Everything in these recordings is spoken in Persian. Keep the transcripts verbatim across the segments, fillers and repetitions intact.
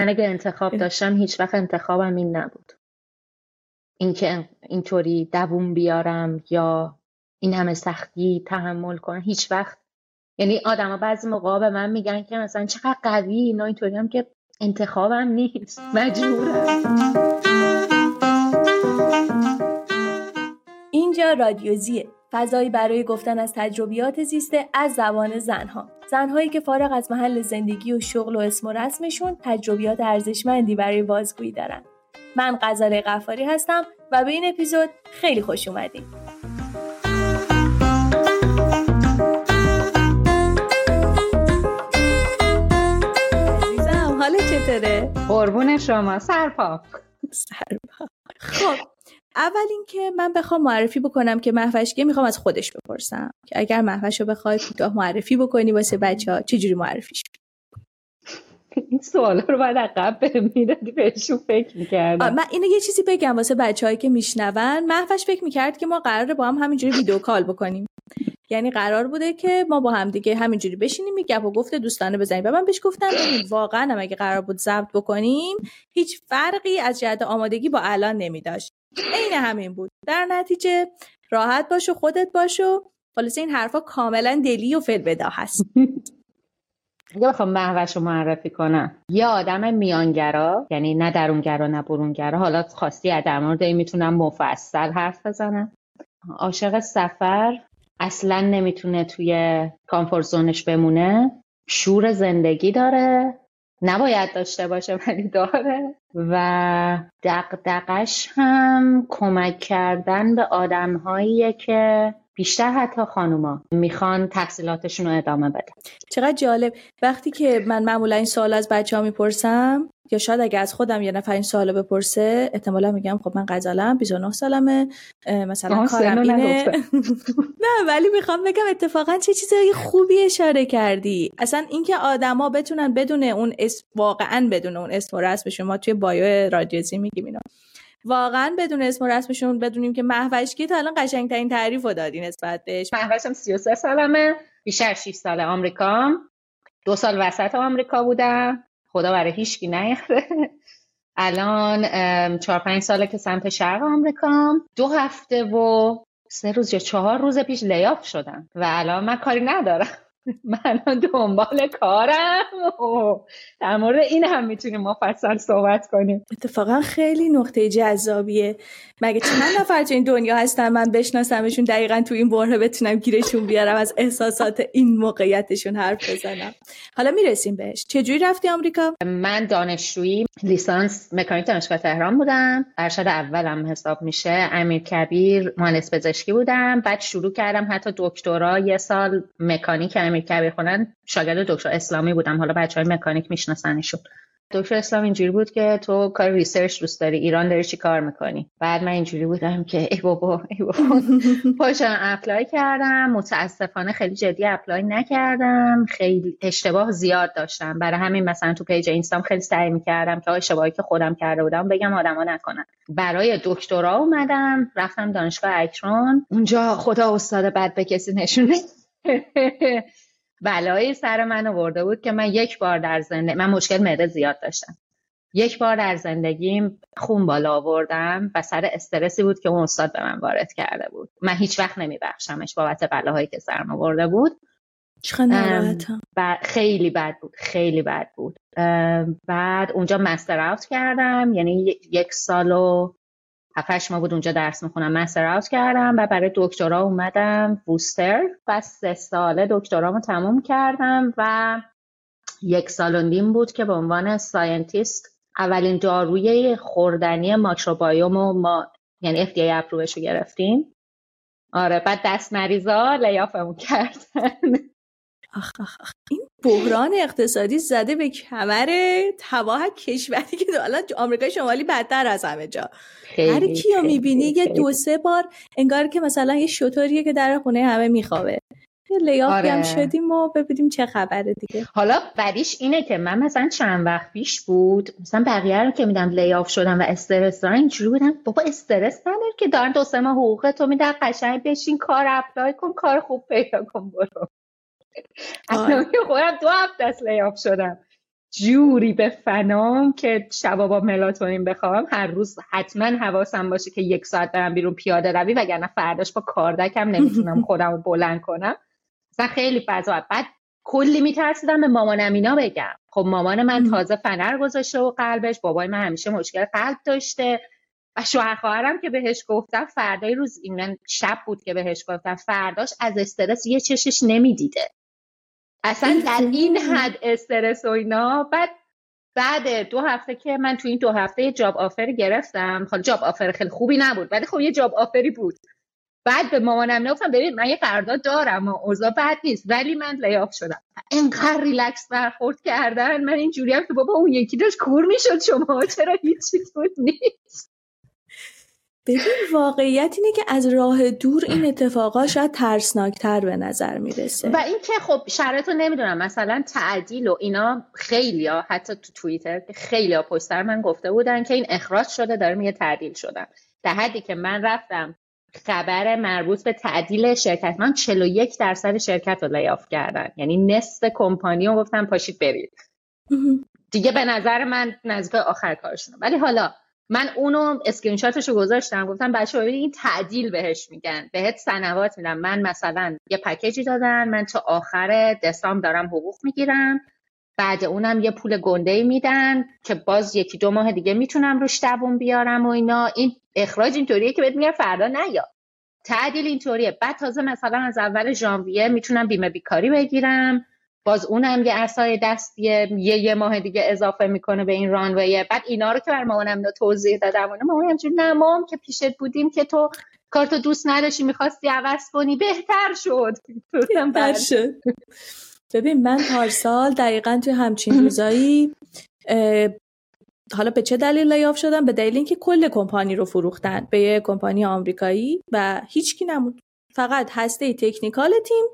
من اگه انتخاب داشتم هیچ وقت انتخابم این نبود، اینکه اینطوری دووم بیارم یا این همه سختی تحمل کنم. هیچ وقت، یعنی آدما بعضی موقعا به من میگن که مثلا چقدر قوی اینا، اینطوری هم که انتخابم نیست، مجبورم. اینجا رادیو زیه، فضایی برای گفتن از تجربیات زیسته از زبان زنها. زنهایی که فارغ از محل زندگی و شغل و اسم و رسمشون تجربیات ارزشمندی برای بازگویی دارن. من غزل غفاری هستم و به این اپیزود خیلی خوش اومدید. عزیزم حالت چطوره؟ قربون شما، سرپا. سرپا. خب اول اینکه من بخوام معرفی بکنم که مهوشگه، میخوام از خودش بپرسم که اگر مهوشو بخوای کوتاه معرفی بکنی واسه بچه‌ها چجوری معرفیش؟ این سوالا رو بعد عقب بهم میدادی بهشون فکر می‌کردم. من اینو یه چیزی بگم واسه بچه‌هایی که میشنون، مهوش فکر میکرد که ما قراره با هم همینجوری ویدیو کال بکنیم. یعنی قرار بوده که ما با هم دیگه همینجوری بشینیم گپ و گفت دوستانه بزنیم. و من بهش گفتم ببین واقعا هم اگه قرار بود ضبط بکنیم هیچ فرقی از جهت آمادگی با الان نمی‌داشت. این همین بود. در نتیجه راحت باش و خودت باش و خلاصه این حرفا کاملا دلی و فی‌البداهه هست. اگه بخوام مهوش رو معرفی کنم، یه آدم میانگرا، یعنی نه درونگرا نه برونگرا، حالا خاصی در مورد این میتونم مفصل حرف بزنم. عاشق سفر، اصلا نمیتونه توی کامفورت زونش بمونه، شور زندگی داره، نباید داشته باشه ولی داره، و دغدغش هم کمک کردن به آدم‌هاییه که بیشتر حتی خانوما میخوان تحصیلاتشون رو ادامه بدن. چقدر جالب. وقتی که من معمولا این سوال از بچه‌ها میپرسم، یا شاید اگه از خودم یه نفر این سوالو بپرسه احتمالا میگم خب من غزالم، بیست و نه سالمه، مثلا کارم اینه. نه ولی میخوام بگم اتفاقا چه چیزای خوبی اشاره کردی. اصلا اینکه آدما بتونن بدون اون اسم، واقعا بدون اون اسم و رسمشون، ما توی بایو رادیو زی میگیم اینو، واقعا بدون اسم و رسمشون بدونیم که مهوش کی. تا الان قشنگترین تعریفو دادی نسبت بهش. مهوشم سی و سه سالمه، بیشتر شش ساله آمریکام، دو سال وسط آمریکا بودم، خدا برای هیچکی نیخره. الان چهار پنج ساله که سمت شرق آمریکام. دو هفته و سه روز یا چهار روز پیش لیاف شدم و الان من کاری ندارم. من دنبال کارم. در مورد این هم میتونیم مفصل صحبت کنیم. اتفاقا خیلی نقطه جذابیه. مگه چند نفر تو این دنیا هستن من بشناسمشون دقیقا تو این باره بتونم گیرشون بیارم، از احساسات این موقعیتشون حرف بزنم. حالا میرسیم بهش. چجوری رفتی آمریکا؟ من دانشجویی لیسانس مکانیک دانشگاه تهران بودم، ارشد اولم حساب میشه، امیرکبیر مهندس پزشکی بودم. بعد شروع کردم حتی دکترا، یه سال مکانیک امیرکبیر خوندن، شاگرد دکتر اسلامی بودم، حالا بچهای مکانیک میشناسنشون. دکتر اسلام اینجوری بود که تو کار ریسرچ دوست داری، ایران داری چی کار میکنی؟ بعد من اینجوری بودم که ای بابا ای بابا پاشم اپلای کردم. متاسفانه خیلی جدی اپلای نکردم، خیلی اشتباه زیاد داشتم، برای همین مثلا تو پیج اینستام خیلی سعی میکردم که اشتباهی که خودم کرده بودم بگم آدما نکنن. برای دکترا اومدم، رفتم دانشگاه اکران، اونجا خدا استاد بد به کسی نشونه بلایی سر من آورده بود که من یک بار در زندگی، من مشکل معده زیاد داشتم، یک بار در زندگیم خون بالا آوردم و سر استرسی بود که اون استاد به من وارد کرده بود. من هیچ وقت نمیبخشمش بابت بلاهایی که سرم آورده بود. ب... خیلی بد بود، خیلی بد بود. بعد اونجا مستر اوت کردم، یعنی یک سال و هفتش ما بود اونجا درس میخونم، مستر اوت کردم و برای دکترا اومدم بوستر. پس سه ساله دکترامو تموم کردم و یک سال و نیم بود که به عنوان ساینتیست اولین داروی خوردنی ماکروبایومو ما، یعنی اف دی ای اپرووشو گرفتیم. آره، بعد دست مریضا لیافمون کردن. آخ آخ آخ، این بحران اقتصادی زده به کمر تباه کشوری که حالا آمریکای شمالی بدتر از همه جا. هر کیو میبینی یه دو سه بار انگار که مثلا یه شطوریه که در خونه همه میخوابه. لیافی هم شدیم و ببینیم چه خبره دیگه. حالا بدیش اینه که من مثلا چند وقت پیش بود، مثلا بقیه رو که میدم لیاف شدم و استرس دارن، اینجوری بودم بابا استرس ندار که دارن دو سه ماه حقوق تو میدن، قشنگ بشین کار اپلای کن، کار خوب پیدا کن برو. اصلا خودم دو هفته از لیاف شدم، جوری به فنام که شبا با ملاتونین بخوام، هر روز حتما حواسم باشه که یک ساعت برم بیرون پیاده روی، وگرنه فرداش با کاردکم نمیتونم خودم رو بلند کنم. اصلا خیلی فضا. بعد کلی میترسیدم به مامانم اینا بگم. خب مامان من تازه فنر گذاشته و قلبش، بابای من همیشه مشکل قلب داشته و شوهر خواهرم که بهش گفتم فردای روز، این شب بود که بهش گفتم، فرداش از استرس یه چشش نمیدیده، اصلا در این حد استرس و اینا. بعد بعد دو هفته که من تو این دو هفته یه جاب آفر گرفتم، خب جاب آفر خیلی خوبی نبود ولی خب یه جاب آفری بود. بعد به مامانم گفتم ببین من یه قرارداد دارم و اوضاع بد نیست ولی من لیاف شدم. اینقدر ریلکس برخورد کردن، من اینجوری هم که بابا اون یکی داشت کور میشد، شما چرا هیچی بود نیست. ببین واقعیت اینه که از راه دور این اتفاقا شاید ترسناکتر به نظر میرسه و این که خب شرط رو نمیدونم، مثلا تعدیل و اینا خیلی ها حتی تو توییتر خیلی ها پستر من گفته بودن که این اخراج شده داره میگه تعدیل شدم، در حدی که من رفتم خبر مربوط به تعدیل شرکت من چهل و یک درصد شرکت رو لیاف کردن، یعنی نصف کمپانی رو گفتن پاشید برید دیگه. به نظر من نزدیک آخر کارشونه. ولی حالا من اونو اسکرین شاتشو گذاشتم، گفتم بچه‌ها ببینید این تعدیل بهش میگن، بهت سنوات میدم. من مثلا یه پکیجی دادن، من تا آخر دسامبر دارم حقوق میگیرم، بعد اونم یه پول گنده‌ای میدن که باز یکی دو ماه دیگه میتونم روش دووم بیارم و اینا. این اخراج اینطوریه که بهت میگن فردا نیا. تعدیل اینطوریه. بعد تازه مثلا از اول ژانویه میتونم بیمه بیکاری بگیرم، باز اونم یه عصای دستیه یه یه ماه دیگه اضافه میکنه به این رانویه. بعد اینا رو که بر مامانم توضیح دادم، مامانم همچون نه مام که پیشت بودیم که تو کارتو دوست نداشتی میخواستی عوض کنی، بهتر شد بهتر شد. ببین من پارسال دقیقا توی همچین روزایی، حالا به چه دلیل لیاف شدم؟ به دلیل اینکه کل کمپانی رو فروختن به یه کمپانی آمریکایی و هیچکی نموند، فقط هسته تکنیکال تیم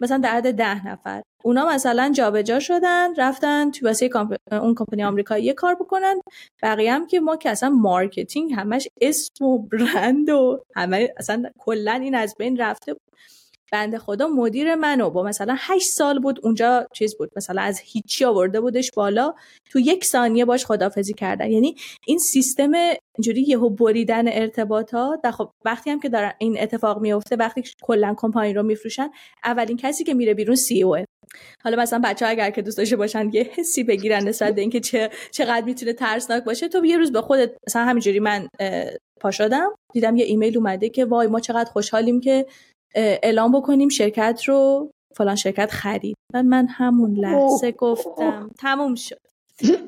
مثلا در عدد ده نفر، اونا مثلا جابجا شدن رفتن تو واسه کامپ... اون کمپانی آمریکایی کار بکنن. بقیه هم که ما که اصلا مارکتینگ همش اسم و برند و همه اصلا کلن این از بین رفته. بنده خدا مدیر منو با مثلا هشت سال بود اونجا چیز بود، مثلا از هیچی آورده بودش بالا، تو یک ثانیه باش خداحافظی کردن. یعنی این سیستم اینجوری یهو بریدن ارتباطات. خب وقتی هم که دارن این اتفاق میفته، وقتی کلا کمپانی رو میفروشن، اولین کسی که میره بیرون سی او. حالا مثلا بچه‌ها اگر که دوست داشته باشن یه حسی بگیرن نسبت به اینکه چه چقدر میتونه ترسناک باشه، تو یه روز به خودت مثلا همینجوری من پا شدم دیدم یه ایمیل اومده که وای ما چقدر خوشحالیم که اعلام بکنیم شرکت رو فلان شرکت خرید. و من همون لحظه اوه. گفتم تموم شد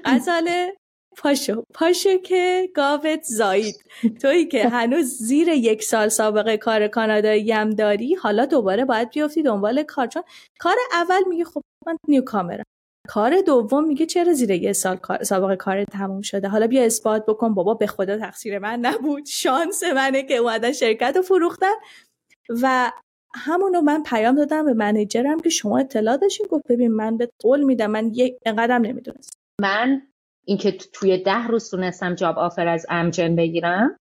غزاله، پاشو پاشو که گاوت زایید. تویی که هنوز زیر یک سال سابقه کار کانادایی هم داری، حالا دوباره باید بیافتی دنبال کار، چون کار اول میگه خب من نیو کامرم، کار دوم میگه چرا زیر یه سال سابقه کار تموم شده، حالا بیا اثبات بکن. بابا به خدا تقصیر من نبود، شانس منه که اومدن شرکت رو فروختن. و همونو من پیام دادم به منیجرم که شما اطلاع داشتین؟ گفت ببین من به قول میدم من یک قدم نمیدونستم. من اینکه توی ده روز تونستم جاب آفر از امجن بگیرم،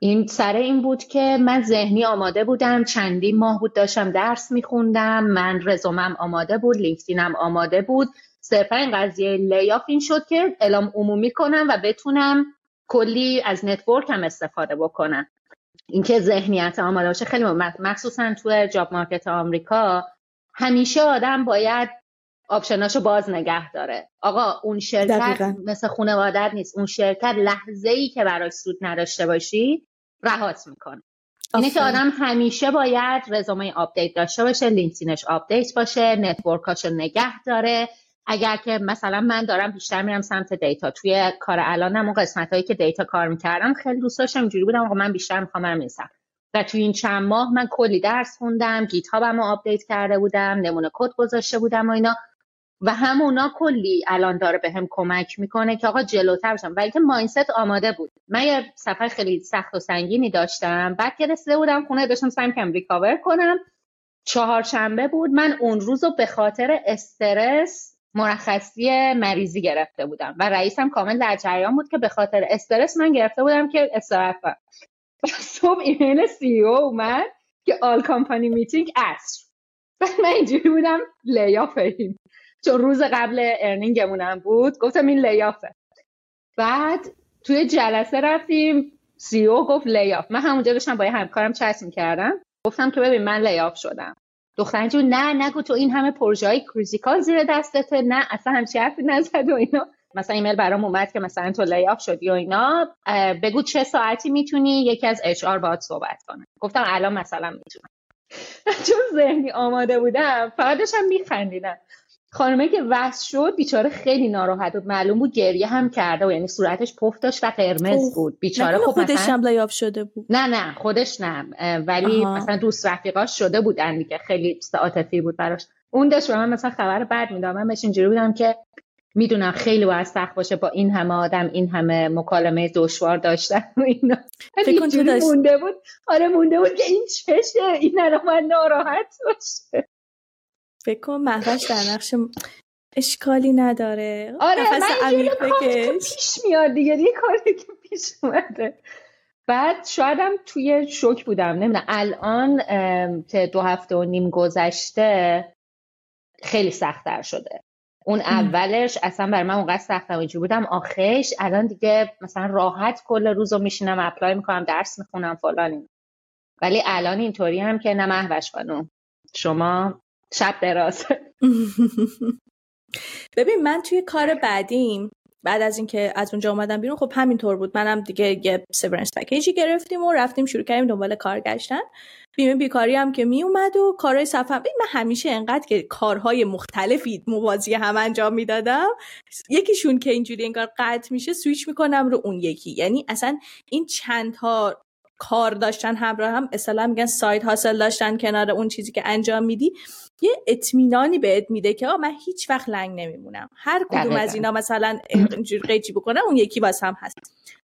این سره این بود که من ذهنی آماده بودم، چندی ماه بود داشتم درس میخوندم، من رزومم آماده بود، لینکدینم آماده بود، صرفا این قضیه لی‌آف این شد که اعلام عمومی کنم و بتونم کلی از نتورکم استفاده بکنم. اینکه ذهنیت آماده باشه خیلی مهمه، مخصوصا توی جاب مارکت آمریکا. همیشه آدم باید آپشناشو باز نگه داره. آقا اون شرکت دقیقا مثل خانواده‌ات نیست. اون شرکت لحظه‌ای که براش سود نداشته باشی رهات میکنه. اینه که آدم همیشه باید رزومه آپدیت داشته باشه، لینکدینش آپدیت باشه، نتورکاشو نگه داره. اگر که مثلا من دارم بیشتر میرم سمت دیتا، توی کار الانم اون قسمتایی که دیتا کار میکردم خیلی دوست داشتم، اینجوری بودم آقا من بیشتر میخوام برم این سمت. و توی این چند ماه من کلی درس خوندم، گیت هابمو آپدیت کرده بودم، نمونه کد گذاشته بودم و اینا، و همونا کلی الان داره بهم به کمک میکنه که آقا جلوتر بشم. ولی که مایندست آماده بود. من یه سفر خیلی سخت و سنگینی داشتم، بعد که رسیده بودم خونه داشتم سعی می‌کردم ریکاور کنم. چهارشنبه بود، من اون روزو به خاطر استرس مرخصی مریضی گرفته بودم و رئیسم کامل در جریان بود که به خاطر استرس من گرفته بودم که استراحت کنم. صبح ایمیل سی او اومد که آل کمپانی میتینگ عصر، بعد من اینجوری بودم لی‌آف، چون روز قبل ارنینگمونم بود، گفتم این لی‌آفه. بعد توی جلسه رفتیم، سی او گفت لی‌آف. من همونجا داشتم با یه همکارم چت می‌کردم، گفتم که ببین من لی‌آف شدم. دخترم جو نه نگو تو این همه پروژه‌های کریزیکال زیر دستته، نه اصلا همچین حرفی نزد و اینا. مثلا ایمیل برام اومد که مثلا تو لی‌آف شدی و اینا، بگو چه ساعتی میتونی یکی از اچ آر باهات صحبت کنه. گفتم الان مثلا میتونم. چون ذهنی آماده بودم، فقط داشتم می‌خندیدم. خانمه که وحش شد بیچاره خیلی ناراحت بود، معلوم بود گریه هم کرده و یعنی صورتش پف داشت و قرمز بود بیچاره. خب خودش مثلا هم لی‌آف شده بود؟ نه نه خودش نه، ولی آها. مثلا دوست رفیقاش شده بودن دیگه، خیلی عاطفی بود براش. اون داشت به من مثلا خبر بد میداد، من بهش اینجوری بودم که میدونم خیلی باید سخت باشه با این همه آدم، این همه مکالمه دشوار داشتن و اینا. فکر کنم مونده بود، آره مونده بود که این چشه، این الان ناراحت باشه. بکن مهرش در نقش اشکالی نداره. آره من یه کاری پیش میاد دیگه، یه کاری که پیش اومده. بعد شایدم توی شوک بودم، نمیدونم. الان که دو هفته و نیم گذشته خیلی سخت‌تر شده. اون اولش اصلا برای من اونقدر سخت نبود، بودم آخش. الان دیگه مثلا راحت کل روزو میشینم اپلای میکنم، درس میخونم فلان. ولی الان اینطوری هم که نه مهرش خانم شما شب درازه. ببین من توی کار بعدیم بعد از اینکه از اونجا اومدم بیرون، خب همینطور بود. منم هم دیگه یه سورنس پکیجی گرفتیم و رفتیم شروع کردیم دنبال کار گشتن. بیمه بیکاری هم که می اومد و کارهای صفم. من همیشه انقدر که کارهای مختلفی موازی هم انجام میدادم، یکیشون که اینجوری انگار قطع میشه سویچ میکنم رو اون یکی. یعنی اصلا این چند تا کار داشتن همراه هم، اصلا میگن ساید هاسل داشتن کنار اون چیزی که انجام میدی، یه اطمینانی بهت میده که آ من هیچ وقت لنگ نمیمونم، هر کدوم از اینا مثلا اینجوری قیچی بکنم اون یکی واسم هست.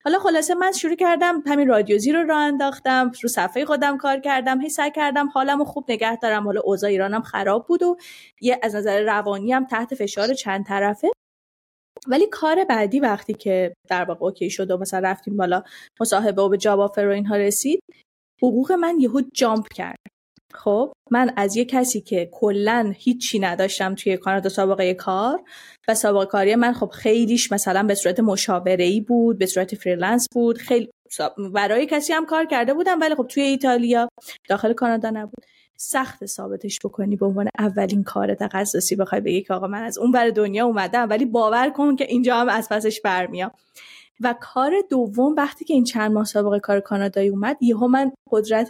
حالا خلاصه من شروع کردم همین رادیو زی رو راه انداختم، رو صفحه خودم کار کردم، هی سعی کردم حالمو خوب نگه دارم. حالا اوضاع ایرانم خراب بود و یه از نظر روانی هم تحت فشار چند طرفه. ولی کار بعدی وقتی که در واقع اوکی شد و مثلا رفتیم بالا مصاحبه و به جاب آفر و اینها رسید، حقوق من یهو جامپ کرد. خب من از یه کسی که کلن هیچی نداشتم توی کانادا سابقه کار و سابقه کاری من خب خیلیش مثلا به صورت مشاوره‌ای بود، به صورت فریلنس بود، خیلی برای کسی هم کار کرده بودم ولی خب توی ایتالیا داخل کانادا نبود. سخت ثابتش بکنی به عنوان اولین کار تخصصی بخوای بگی که آقا من از اون بر دنیا اومدم ولی باور کن که اینجا هم از پسش برمیام. و کار دوم وقتی که این چند ماه سابقه کار کانادایی اومد، یهو من قدرت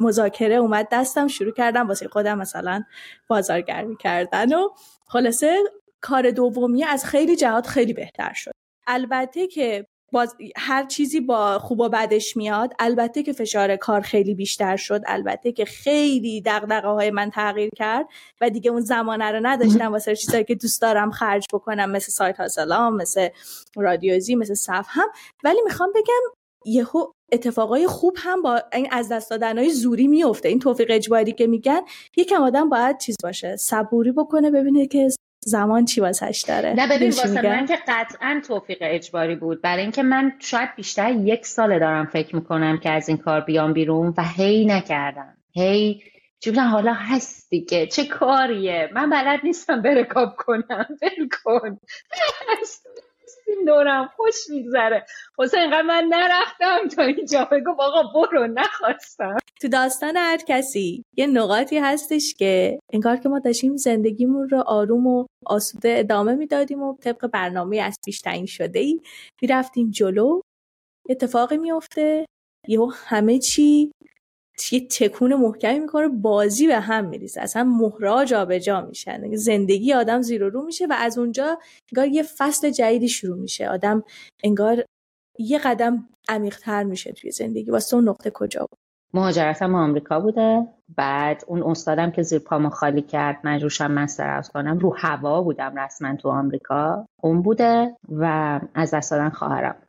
مذاکره اومد دستم، شروع کردم واسه خودم مثلا بازارگرمی کردن و خلاصه کار دومی از خیلی جهات خیلی بهتر شد. البته که باز هر چیزی با خوب و بدش میاد. البته که فشار کار خیلی بیشتر شد، البته که خیلی دغدغه های من تغییر کرد و دیگه اون زمانه رو نداشتم واسه چیزایی که دوست دارم خرج بکنم، مثل سایت ها سلام، مثل رادیو زی، مثل صف هم. ولی میخوام بگم یهو اتفاقای خوب هم با این از دست دادنای زوری میفته. این توفیق اجباری که میگن، یکم آدم باید چیز باشه، صبوری بکنه، ببینه که زمان چی واسش داره. نه ببین، واسه من که قطعا توفیق اجباری بود، برای اینکه من شاید بیشتر یک ساله دارم فکر میکنم که از این کار بیام بیرون و هی نکردم. هی چون حالا هست دیگه، چه کاریه، من بلد نیستم برکاب کنم، بلکن هست این دورم خوش میگذره. حسین اینقدر من نرفتم تا اینجا، بگم آقا برو، نخواستم. تو داستان هر کسی یه نقاطی هستش که انگار که ما داشتیم زندگیمون رو آروم و آسوده ادامه میدادیم و طبق برنامه از پیش تعیین شده‌ای میرفتیم جلو، اتفاقی میفته، یهو همه چی یه تکون محکمی میکنه، بازی به هم میریزه، اصلا مهرها جابجا میشن، زندگی آدم زیر و رو میشه و از اونجا انگار یه فصل جدیدی شروع میشه. آدم انگار یه قدم عمیق‌تر میشه توی زندگی. واسه اون نقطه کجا بود؟ مهاجرتم به آمریکا بوده. بعد اون استادم که زیر پامو خالی کرد، مجبور شدم مستر عوض کنم، رو هوا بودم رسما تو آمریکا. اون بوده و از دست دادن خواهرم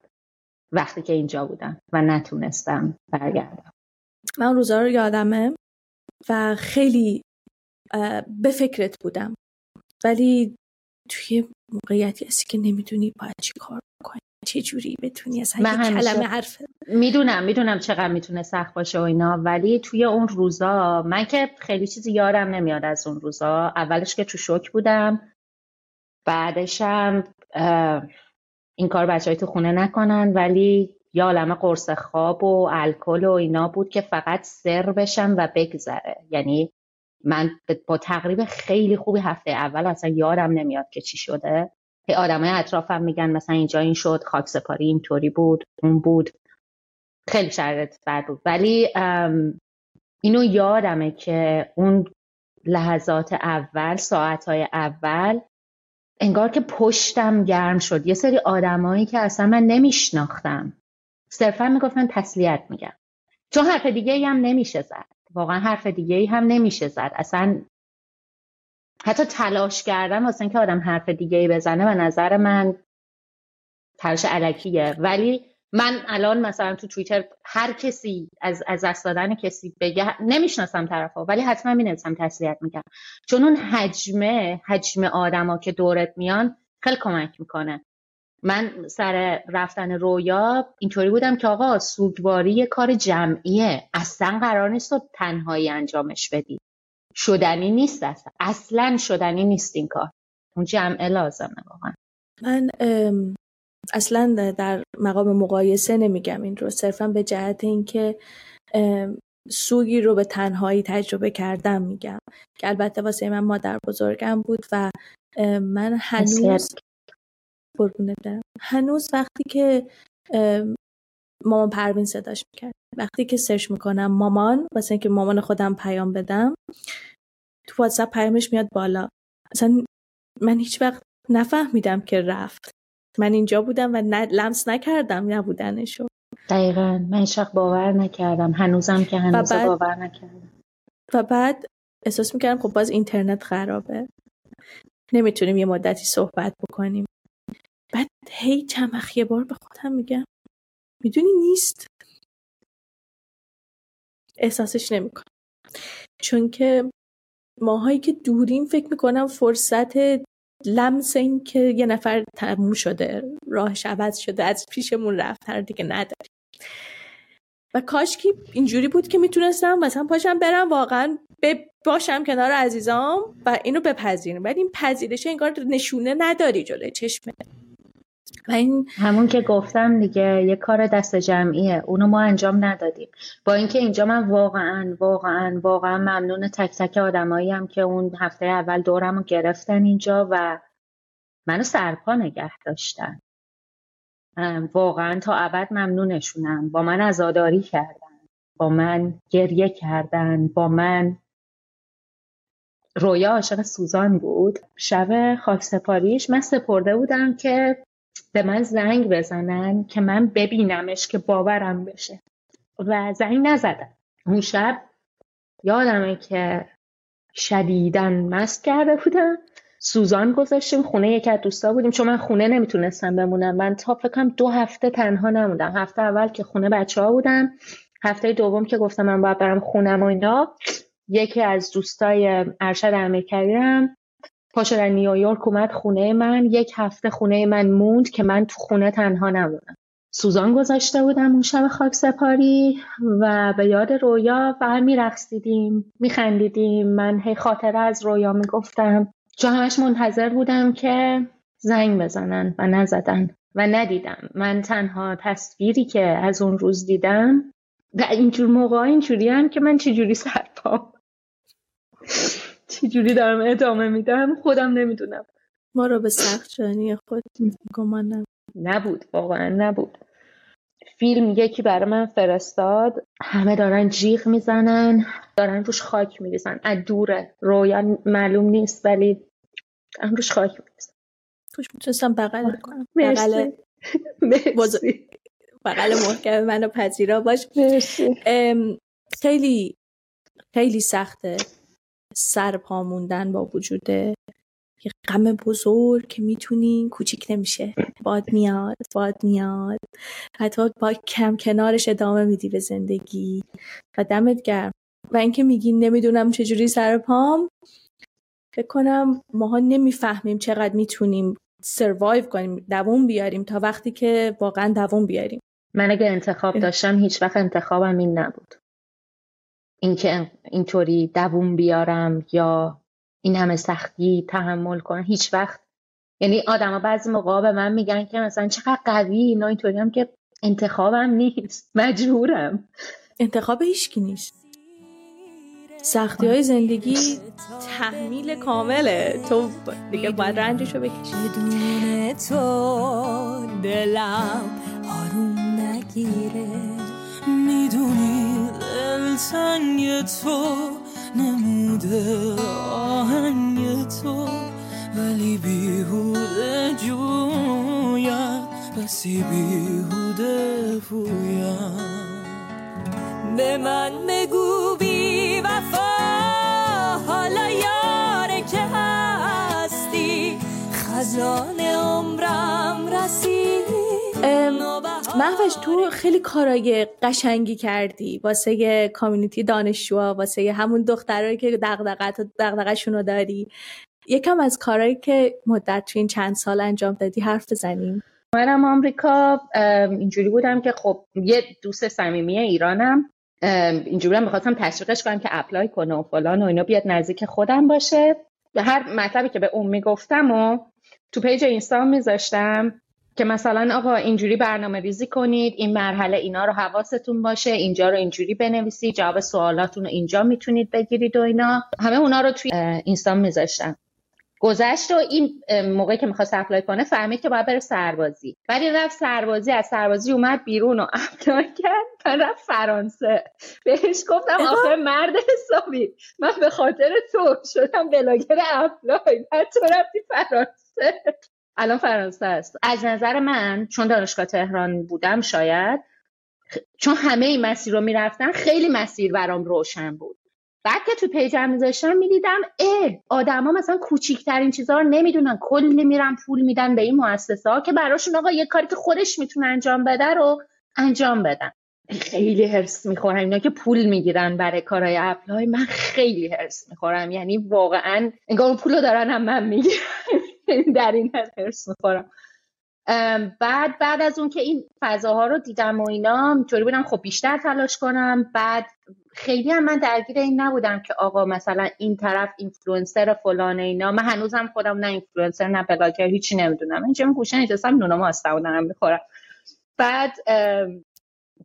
وقتی که اینجا بودم و نتونستم برگردم. من روزا رو یادمه و خیلی به فکرت بودم، ولی توی موقعیتی هستی که نمیدونی باید چی کار بکنی، چه جوری بتونی اصلا کلمه حرف. میدونم میدونم چقدر میتونه سخت باشه و اینا، ولی توی اون روزا من که خیلی چیزی یادم نمیاد از اون روزا. اولش که تو شوک بودم، بعدشم این کار بچهای تو خونه نکنن، ولی یا عالمه قرص خواب و الکل و اینا بود که فقط سر بشم و بگذره. یعنی من با تقریب خیلی خوبی هفته اول اصلا یادم نمیاد که چی شده. آدمای اطرافم میگن مثلا اینجا این شد، خاکسپاری اینطوری بود، اون بود، خیلی شرایط بد بود. ولی اینو یادمه که اون لحظات اول، ساعتهای اول انگار که پشتم گرم شد. یه سری آدمایی که اصلا من نمیشناختم، صرفا میگفتن تسلیت میگم، چون حرف دیگه ای هم نمیشه زد، واقعا حرف دیگه ای هم نمیشه زد. اصلا حتی تلاش کردم واسه اینکه آدم حرف دیگه ای بزنه به نظر من تلاش الکیه. ولی من الان مثلا تو توییتر هر کسی از از دست دادن کسی بگه، نمیشناسم طرفو، ولی حتما مینویسم تسلیت میگم، چون اون حجمه حجم آدما که دورت میان خیلی کمک میکنه. من سر رفتن رویا اینطوری بودم که آقا سوگواری یه کار جمعیه، اصلا قرار نیست تو تنهایی انجامش بدی، شدنی نیست، اصلا اصلا شدنی نیست این کار، اون جمعه لازمه. واقعا من اصلا در مقام مقایسه نمیگم این رو، صرفا به جهت اینکه سوگی رو به تنهایی تجربه کردم میگم، که البته واسه من مادر بزرگم بود و من هنوز برگوندم. هنوز وقتی که مامان پروین صداش میکرد، وقتی که سرچ میکنم مامان واسه اینکه مامان خودم پیام بدم، تو واتساپ پیامش میاد بالا. اصلا من هیچ وقت نفهمیدم که رفت، من اینجا بودم و لمس نکردم نبودنشو. دقیقاً من هیچ وقت باور نکردم، هنوزم که هنوز باور نکردم. و بعد احساس میکردم خب باز اینترنت خرابه، نمیتونیم یه مدتی صحبت بکنیم. بعد هی چمخ یه بار به خودم میگم میدونی نیست، احساسش نمیکنم، چون که ماهایی که دوریم فکر میکنم فرصت لمس این که یه نفر تموم شده، راهش عوض شده، از پیشمون رفت، هر دیگه نداریم. و کاشکی اینجوری بود که میتونستم مثلا پاشم برم واقعا به باشم کنار عزیزام و اینو بپذیرم، ولی این پذیرش انگار نشونه نداری جلوی چشمه. این... همون که گفتم دیگه، یه کار دست جمعیه، اونو ما انجام ندادیم. با اینکه اینجا من واقعا واقعا واقعا ممنون تک تک آدمایی هم که اون هفته اول دورمو گرفتن اینجا و منو سرپا نگه داشتن، واقعا تا ابد ممنونشونم. با من عزاداری کردن، با من گریه کردن، با من. رویا عاشق سوزان بود، شب خاکسپاریش من سپرده بودم که به من زنگ بزنن که من ببینمش که باورم بشه و زنگ نزدن. اون شب یادمه که شدیداً مست کرده بودم، سوزان گذاشتیم خونه یکی از دوستا بودیم، چون من خونه نمیتونستم بمونم. من تا فکر کنم دو هفته تنها نموندم. هفته اول که خونه بچه‌ها بودم، هفته دوم که گفتم من باید برم خونم و اینا، یکی از دوستای ارشد امیرکبیرم پاشو در نیویورک اومد خونه من، یک هفته خونه من موند که من تو خونه تنها نمونم. سوزان گذاشته بودم اون شب خاک سپاری و به یاد رویا و میرقصیدیم، میخندیدیم. من هی خاطره از رویا میگفتم، چون همش منتظر بودم که زنگ بزنن و نزدن و ندیدم. من تنها تصویری که از اون روز دیدم در اینجور موقع اینجوری هم که من چجوری سرپام چجوری دارم ادامه میدم خودم نمیدونم. ما رو به سخت‌جانی خود گمانم نبود، واقعا نبود. فیلم یکی برای من فرستاد، همه دارن جیغ میزنن، دارن روش خاک میریزن، از دوره رویا معلوم نیست ولی هم روش خاک میریزن. توش میتونستم بغل کنم. مرسی مرسی بغل محکم منو پذیرا باش. مرسی. خیلی خیلی سخته سر پا موندن با وجوده یه غم بزرگ که میتونی کوچیک نمیشه، باد میاد باد میاد، حتی با کم کنارش ادامه میدی به زندگی و دمت گرم. و اینکه میگی نمیدونم چجوری سر پام، فکر کنم ماها نمیفهمیم چقدر میتونیم سروایو کنیم، دوام بیاریم تا وقتی که واقعا دوام بیاریم. من اگه انتخاب داشتم هیچ وقت انتخابم این نبود، اینکه اینطوری دوام بیارم یا این همه سختی تحمل کنن. هیچ وقت، یعنی آدم ها بعضی موقعا به من میگن که مثلا چقدر قوی اینا، اینطوری هم که انتخابم نیست، مجبورم. انتخاب هیچکی نیست. سختی های زندگی تحمیل کامله، تو دیگه باید رنجشو بکشی. بدون تو دلم آروم نگیره، میدونی دلتنگ تو نموده آهنگ تو، ولی بیهوده جویم بسی بیهوده فویم. به من بگو بی وفا حالا یاره که هستی، خزان عمرم رسید. مهوش تو خیلی کارای قشنگی کردی واسه کامیونیتی دانشجوها، واسه همون دخترایی که دغدغه‌شون رو داری. یکم از کارایی که مدت تو این چند سال انجام دادی حرف بزنیم. منم آمریکا اینجوری بودم که خب یه دوست صمیمی ایرانم، اینجوری می‌خواستم تشویقش کنم که اپلای کنه و فلان و اینا، بیاد نزدیک خودم باشه. هر مطلبی که به اون میگفتم و تو پیج اینستا می‌ذاشتم که مثلا آقا اینجوری برنامه ریزی کنید، این مرحله اینا رو حواستون باشه، اینجا رو اینجوری بنویسی، جواب سوالاتون رو اینجا میتونید بگیرید و اینا. همه اونا رو توی اینستا میذاشتم. گذشت و این موقعی که میخواست اپلای کنه فهمید که باید بره سربازی، ولی رفت سربازی. از سربازی اومد بیرون و اپلای کرد، من رفت فرانسه. بهش گفتم آخه مرد حسابی، من به خاطر تو شدم بلاگر اپلای، بعد تو رفتی فرانسه. الان فرانسه است. از نظر من چون دانشگاه تهران بودم، شاید چون همه این مسیر رو میرفتن، خیلی مسیر برام روشن بود. بعد که تو پیجم میذاشتم میدیدم اه آدما مثلا کوچیکترین چیزا رو نمیدونن، کلی میرن پول میدن به این مؤسسه ها که براشون آقا یه کاری که خودش میتونه انجام بده رو انجام بدن. خیلی هرس میخورم اینا که پول میگیرن برای کارهای اپلای. من خیلی هرس میخورم، یعنی واقعا انگار اون پولو دارن هم من میگیرم. در این حد هرس میخورم. بعد بعد از اون که این فضاها رو دیدم و اینا، اینطوری بودم خب بیشتر تلاش کنم. بعد خیلی هم من درگیر این نبودم که آقا مثلا این طرف اینفلوئنسر فلان اینا. من هنوزم خودم نه اینفلوئنسر نه بلاگر هیچی نمیدونم، من چه گوشه نشستم نونم هاست بودم میخورم. بعد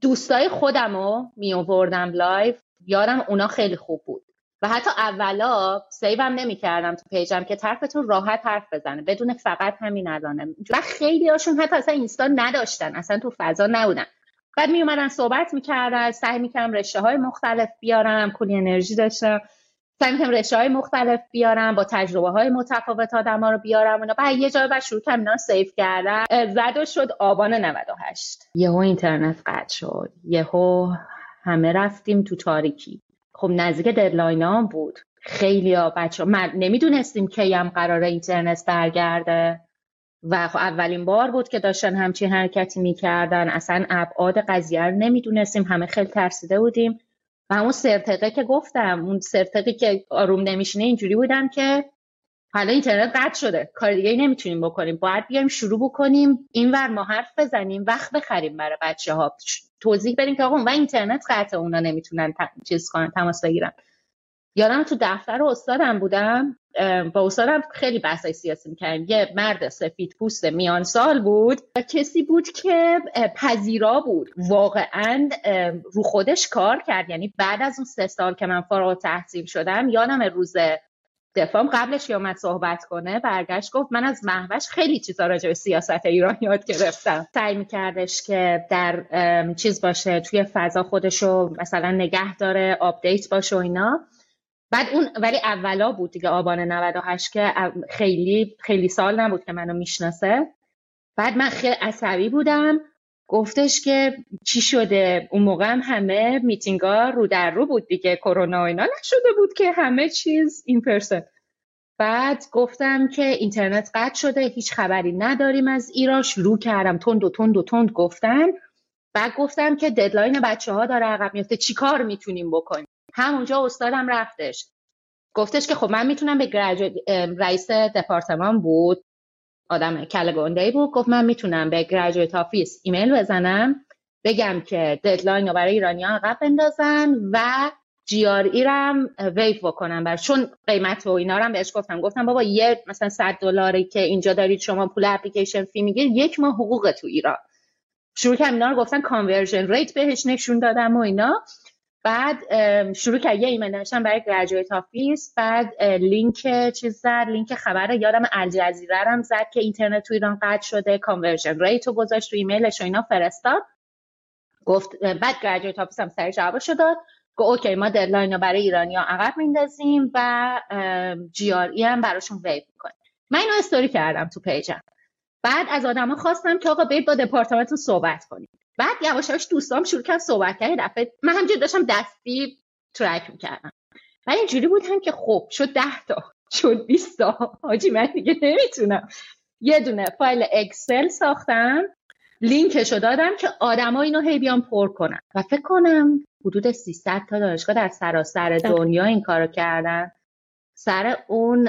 دوستای خودمو میآوردم لایو، یادم اونا خیلی خوب بود. و حتی اولا سیوم نمی کردم تو پیجم که طرفتون راحت حرف بزنه بدون فقط همین الانه. و خیلی هاشون حتی اصلا اینستا نداشتن، اصلا تو فضا نبودن. بعد می اومدن صحبت می کردن، سعی می کردم رشته های مختلف بیارم، کلی انرژی داشتم. سعی می‌کنم رشته‌های مختلف بیارم، با تجربه‌های متفاوت آدم‌ها رو بیارم اونا. بعد یه جا بعد شروع کردم اینا رو سیو کردم. زد شد آبان نود و هشت. یهو اینترنت قطع شد. یهو همه رفتیم تو تاریکی. خب نزدیک ددلاین هم بود. خیلی‌ها بچه‌ها من نمی‌دونستیم کی هم قراره اینترنت برگرده. و خب اولین بار بود که داشتن همچین حرکتی می‌کردن. اصلاً ابعاد قضیه رو نمی‌دونستیم. همه خیلی ترسیده بودیم. و همون سرتقه که گفتم، اون سرتقه که آروم نمیشینه، اینجوری بودم که حالا اینترنت قطع شده، کار دیگه ای نمیتونیم بکنیم، باید بیایم شروع بکنیم اینور ما حرف بزنیم، وقت بخریم برای بچه‌ها، توضیح بدیم که آقا اون و اینترنت قطعه، اونا نمیتونن ت... چیز کنن، تماس بگیرن. یادم تو دفتر استادم بودم، با استادم خیلی بحثای سیاسی می‌کردیم. یه مرد سفیدپوست میان سال بود و کسی بود که پذیرا بود، واقعاً رو خودش کار کرد. یعنی بعد از اون سه سال که من فارغ التحصیل شدم، یادم روز دفاعم قبلش اومد صحبت کنه، برگشت گفت من از مهوش خیلی چیزا راجع به سیاست ایران یاد گرفتم. سعی می‌کردش که در چیز باشه، توی فضا خودشو مثلا نگه داره، آپدیت باشه و اینا. بعد اون ولی اولا بود دیگه، آبان نود و هشت که خیلی خیلی سال نبود که منو میشناسه. بعد من خیلی عصبی بودم، گفتش که چی شده؟ اون موقع هم همه میتینگا رو در رو بود دیگه، کرونا و اینا نشده بود که، همه چیز این پرسن. بعد گفتم که اینترنت قطع شده، هیچ خبری نداریم از ایران. شروع کردم تند و تند و تند گفتم. بعد گفتم که ددلاین بچه‌ها داره عقب میفته، چیکار میتونیم بکنیم؟ همونجا استادم رفتش گفتش که خب من میتونم به گراجویت، رئیس دپارتمان بود، آدم کله گنده‌ای بود، گفت من میتونم به گراجویت آفیس ایمیل بزنم بگم که ددلاین رو برای ایرانیان عقب بندازن و جی آر ای رم ویف بکنم برای، چون قیمت و اینا رم بهش گفتم. گفتم بابا یه مثلا صد دلاری که اینجا دارید شما پول اپلیکیشن فی میگیرید، یک ماه حقوق تو ایران. شروع کردم اینا رو گفتن، کانورژن ریت بهش نشون دادم و اینا. بعد شروع کرد یه ایمیل نوشتم برای گراجویت آفیس. بعد لینک چیز زد، لینک خبر یادم الجزیره رم زد که اینترنت تو ایران قطع شده، کانورژن ریت رو گذاشت تو ایمیلش و اینا فرستاد. گفت بعد گراجویت آفیس هم سریع جوابشو داد، گفت اوکی ما ددلاین رو برای ایرانی‌ها عقب میندازیم و جی آر ای هم براشون ویو می‌کنیم. من اینو استوری کردم تو پیجم. بعد از آدما خواستم که آقا برید با دپارتمنتتون صحبت کنید. بعد یواش یواش دوستام شروع کردن صحبت کردن. دفعه من همینجوری داشتم دستی ترک می‌کردم. بعد اینجوری بودم که خب شد ده تا، شد بیست تا. حاجی من دیگه نمیتونم. یه دونه فایل اکسل ساختم، لینکشو دادم که آدما اینو هی بیان پر کنن. و فکر کنم حدود سیصد تا دانشگاه در سراسر دنیا این کارو کردن. سر اون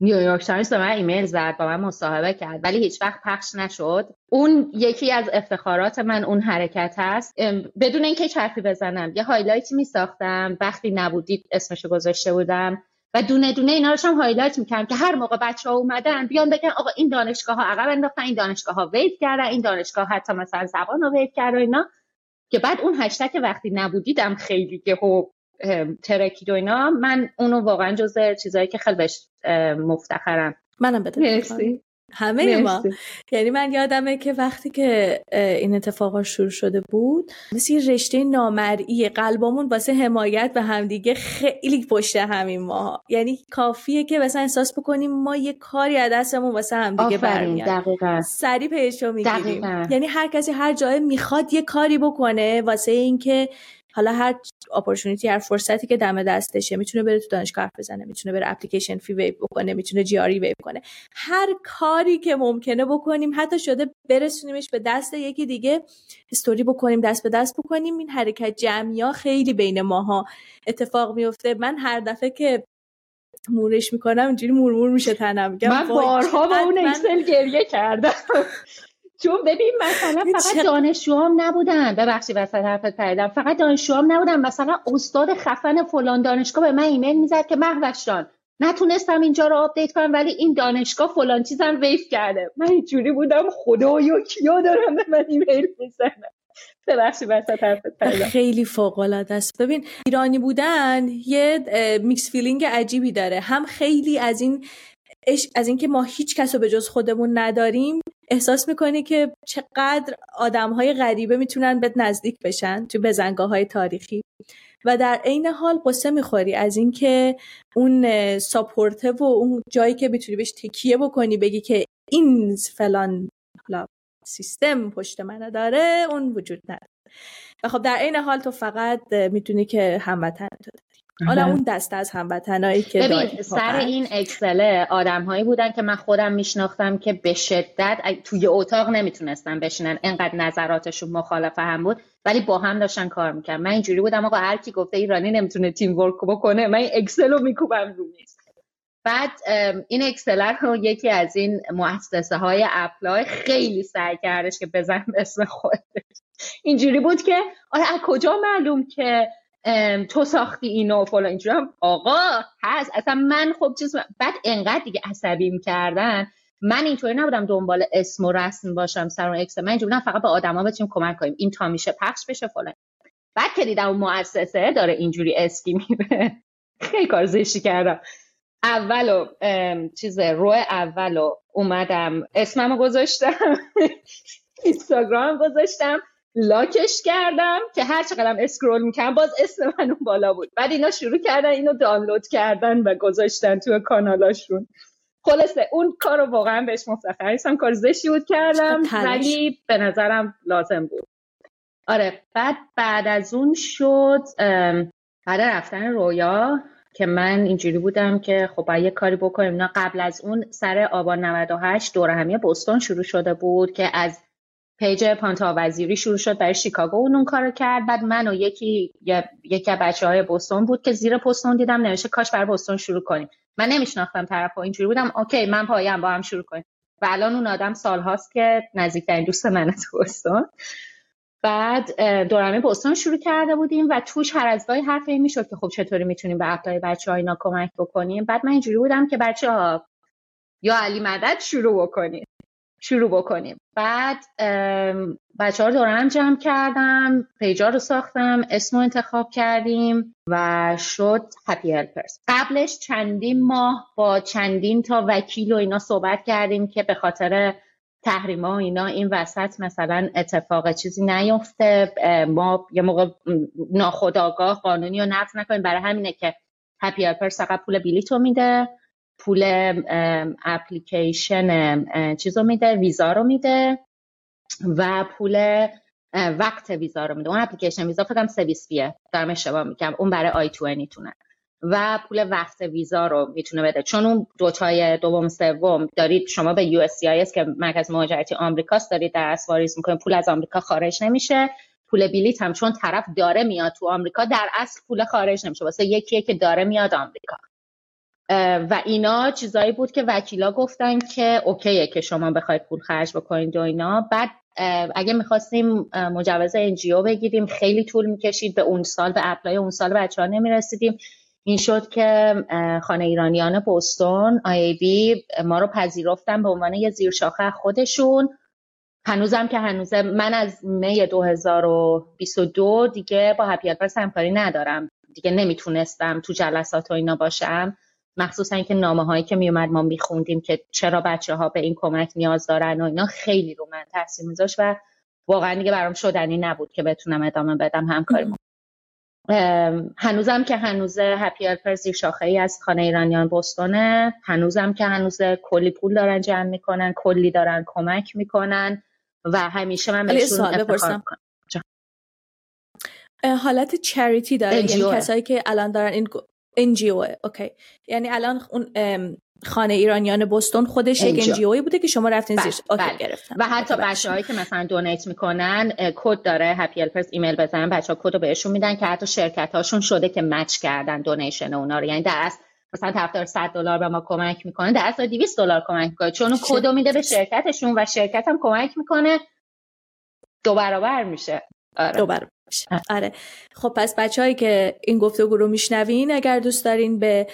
نیویورک تایمز به من ایمیل زد، با من مصاحبه کرد، ولی هیچ وقت پخش نشد. اون یکی از افتخارات من اون حرکت هست. بدون اینکه هیچ حرفی بزنم یه هایلایتی می ساختم، وقتی نبودید اسمشو گذاشته بودم و دونه دونه اینا روشم هایلایت میکردم که هر موقع بچه‌ها اومدن بیان بگن آقا این دانشگاه ها عقب انداختن، این دانشگاه ها ویو کردن، این دانشگاه حتی مثلا زبان رو ویو کرد و اینا. که بعد اون هشتگ وقتی نبودیدم خیلی که خب ترکید و اینا، من اونو واقعا جزو چیزایی که خیلی بهش مفتخرم. منم بدونم همه ما، یعنی من یادمه که وقتی که این اتفاقا شروع شده بود، مثل رشته نامرئی قلبمون واسه حمایت به همدیگه خیلی پشت همین ما، یعنی کافیه که مثلا احساس بکنیم ما یه کاری از دستمون واسه همدیگه برمیاد، سری پیشو میگیریم. یعنی هر کسی هر جای میخواد یه کاری بکنه واسه این که حالا هر اپورتونیتی، هر فرصتی که دم دستشه، میتونه بره تو دانشگاه بزنه، میتونه بره اپلیکیشن فی ویو بکنه، میتونه جی آر ای ویو کنه، هر کاری که ممکنه بکنیم، حتی شده برسونیمش به دست یکی دیگه، استوری بکنیم، دست به دست بکنیم. این حرکت جمعیا خیلی بین ماها اتفاق میفته. من هر دفعه که مورش میکنم اینجوری مورمور میشه تنم. من بارها با اون اکسل گریه کردم. چون ببین مثلا فقط دانشجوام نبودن، ببخشید وسط حرفت پریدم، فقط دانشجوام نبودن، مثلا استاد خفن فلان دانشگاه به من ایمیل میزد که مهوش جان نتونستم اینجا رو آپدیت کنم ولی این دانشگاه فلان چیزم ویف کرده. من اینجوری بودم خدایا کیا دارم به من ایمیل میزنن. خیلی فوق‌العاده است. ببین ایرانی بودن یه میکس فیلینگ عجیبی داره، هم خیلی از این از اینکه ما هیچ کس رو به جز خودمون نداریم احساس میکنی که چقدر آدمهای غریبه میتونن بهت نزدیک بشن تو بزنگاه‌های تاریخی، و در عین حال قصه میخوری از اینکه اون ساپورته و اون جایی که میتونی بهش تکیه بکنی بگی که این فلان حالا سیستم پشت من داره اون وجود نداره، و خب در عین حال تو فقط میتونی که هموطن تو داری. حالا اون دسته از هموطنایی که ببین سر این اکسله آدم‌هایی بودن که من خودم میشناختم که به شدت توی اتاق نمیتونستن بشینن، انقدر نظراتشون مخالف هم بود ولی با هم داشتن کار میکنن. من اینجوری بودم آقا هر کی گفته ایرانی نمیتونه تیم ورک بکنه من این اکسل رو میکوبم رو میز. بعد این اکسلر رو یکی از این مؤسسه های اپلای خیلی سعی کردش که بزن اسم خودش. اینجوری بود که آره از کجا معلوم که تو ساختی اینو فلان، اینجوری هم آقا هست اصلا. من خب چیز بعد انقدر دیگه عصبیم کردن، من اینطوری نبودم دنبال اسم و رسم باشم سر اون اکسلر، من اینجوری بودم فقط به آدما بتونیم کمک کنیم این تا میشه پخش بشه فلان. بعد که دیدم اون مؤسسه داره اینجوری اسکی میره خیلی کار زشتی کردم. اولو چیز رو اولو اومدم اسممو گذاشتم اینستاگرام گذاشتم لاکش کردم که هر چقدرم اسکرول میکنم باز اسم من اون بالا بود. بعد اینا شروع کردن اینو دانلود کردن و گذاشتن تو کانالاشون. خلاصه اون کارو واقعا بهش مفتخر هستم، کار زشتی بود کردم ولی به نظرم لازم بود. آره بعد بعد از اون شد بعد رفتن رویا که من اینجوری بودم که خب باید یه کاری بکنیم. نه قبل از اون سر آبان نود و هشت دوره همی بوستون شروع شده بود که از پیج پانتا وزیری شروع شد برای شیکاگو، اون اون کارو کرد. بعد من و یکی یکی از بچه‌های بوستون بود که زیر پستون دیدم نوشته کاش برای بوستون شروع کنیم. من نمیشناختم طرفو، اینجوری بودم اوکی من پایم با هم شروع کنیم. و الان اون آدم سالهاست که نزدیکترین دوست من از بوستون. بعد دورهمی بوستون شروع کرده بودیم و توش هر از گاهی حرف این میشد که خب چطوری میتونیم به اپلای بچه‌ها اینا کمک بکنیم. بعد من اینجوری بودم که بچه‌ها یا علی مدد شروع بکنیم شروع بکنیم. بعد بچه‌ها رو دورهم جمع کردم، پیجا رو ساختم، اسمو انتخاب کردیم و شد هپی هلپرز. قبلش چندین ماه با چندین تا وکیل و اینا صحبت کردیم که به خاطر تحریما و اینا این وسط مثلا اتفاق چیزی نیفته، ما یه موقع ناخودآگاه قانونی رو نقض نکنیم. برای همینه که هپی هلپرز فقط پول بلیط رو میده، پول اپلیکیشن چیز رو میده، ویزا رو میده و پول وقت ویزا رو میده. اون اپلیکیشن ویزا فقط سه بیست دارم اشتباه میگم، اون برای آی بیست تونه و پول وقت ویزا رو میتونه بده. چون اون دوتای دوم سوم دارید شما به یو اس سی آی اس که مرکز مهاجرتی آمریکاست دارید درس واریز میکنید، پول از آمریکا خارج نمیشه. پول بلیط هم چون طرف داره میاد تو آمریکا در اصل پول خارج نمیشه واسه یکیه که داره میاد آمریکا. و اینا چیزایی بود که وکیلا گفتن که اوکیه که شما بخواید پول خرج بکنید و اینا. بعد اگه میخواستیم مجوز ان جی او بگیریم خیلی طول میکشید، به اون سال به اپلای اون سال بچه‌ها نمیرسیدیم. این شد که خانه ایرانیان بوستون آی ای بی ما رو پذیرفتن به عنوان یه زیرشاخه خودشون. هنوزم که هنوزه من از می دو هزار و بیست و دو دیگه با هپی هلپرز همکاری ندارم دیگه، نمیتونستم تو جلسات و اینا باشم، مخصوصا اینکه نامه‌هایی که میومد ما میخوندیم که چرا بچه‌ها به این کمک نیاز دارن و اینا خیلی رو من تاثیر میذاشت و واقعا دیگه برام شدنی نبود که بتونم ادامه بدم همکاریمو. هنوزم که هنوزه هپی هلپرز شاخه‌ای از خانه ایرانیان بوستونه، هنوزم که هنوزه کلی پول دارن جمع میکنن، کلی دارن کمک میکنن و همیشه من بهشون افتخار میکنم. حالت چریتی داره، ان جی او. یعنی کسایی که الان دارن این ان جی او، اوکی، یعنی الان اون خانه ایرانیان بوستون خودش یک ان جی او بوده که شما رفتین زیرش. اوکی، گرفتم. و حتی بچه‌هایی که مثلا دونیت میکنن کد داره، هپی هلپرز ایمیل بزنن بچه‌ها کد رو بهشون میدن که حتی شرکت‌هاشون شده که مچ کردن دونیشن اونا رو، یعنی در اصل مثلا طرفدار صد دلار به ما کمک میکنه، در اصل دویست دلار کمک میکنه، چون کد رو میده به شرکتشون و شرکت هم کمک میکنه، دو برابر میشه. آره. دو برابر میشه. آره. خب پس بچه‌هایی که این گفتگو رو میشنوین، اگر دوست دارین به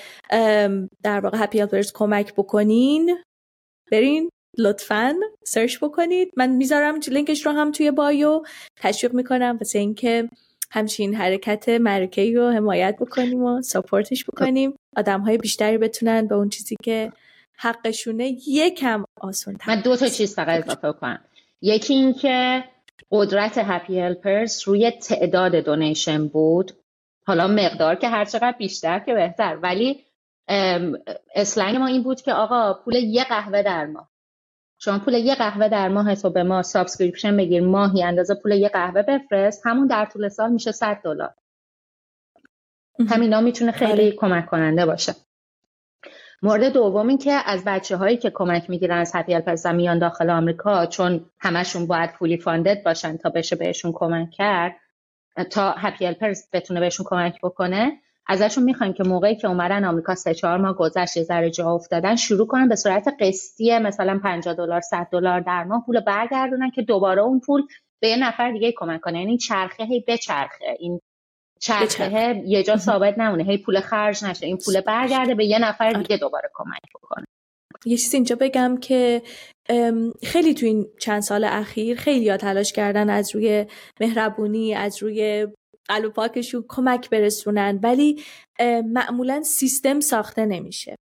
در واقع هپی هلپرز کمک بکنین، برین لطفاً سرچ بکنید. من میذارم لینکش رو هم توی بایو، تشویق میکنم واسه اینکه همچین حرکت معرکه‌ای رو حمایت بکنیم و ساپورتش بکنیم، آدم‌های بیشتری بتونن به اون چیزی که حقشونه یکم آسان‌تر. من دو تا چیز فقط اضافه کنم. یکی این که قدرت هپی هلپرز روی تعداد دونیشن بود، حالا مقدار که هر چقدر بیشتر که بهتر، ولی اسلنگ ما این بود که آقا پول یه قهوه در ماه، شما پول یه قهوه در ماه تو به ما سابسکریپشن بگیر، ماهی اندازه پول یه قهوه بفرست، همون در طول سال میشه صد دلار. همینا میتونه خیلی کمک کننده باشه. مورد دوم این که از بچه‌هایی که کمک میگیرن از هپی هلپرز میان داخل آمریکا، چون همشون باید فولی فاندد باشن تا بشه بهشون کمک کرد، تا هپی هلپرز بتونه بهشون کمک بکنه، ازشون میخوایم که موقعی که اومدن آمریکا سه چهار ماه گذشت، یه ذره جا افتادن، شروع کنن به صورت قسطی مثلا پنجاه دلار صد دلار در ماه پول برگردونن که دوباره اون پول به یه نفر دیگه کمک کنه. یعنی چرخه هی بچرخه، این چرخه یه جا ثابت نمونه، هی پول خرج نشه، این پول برگرده به یه نفر دیگه دوباره کمک بکنه. یه چیز اینجا بگم که خیلی تو این چند سال اخیر خیلی‌ها تلاش کردن از روی مهربونی، از روی قلب پاکشون کمک برسونن، ولی معمولا سیستم ساخته نمیشه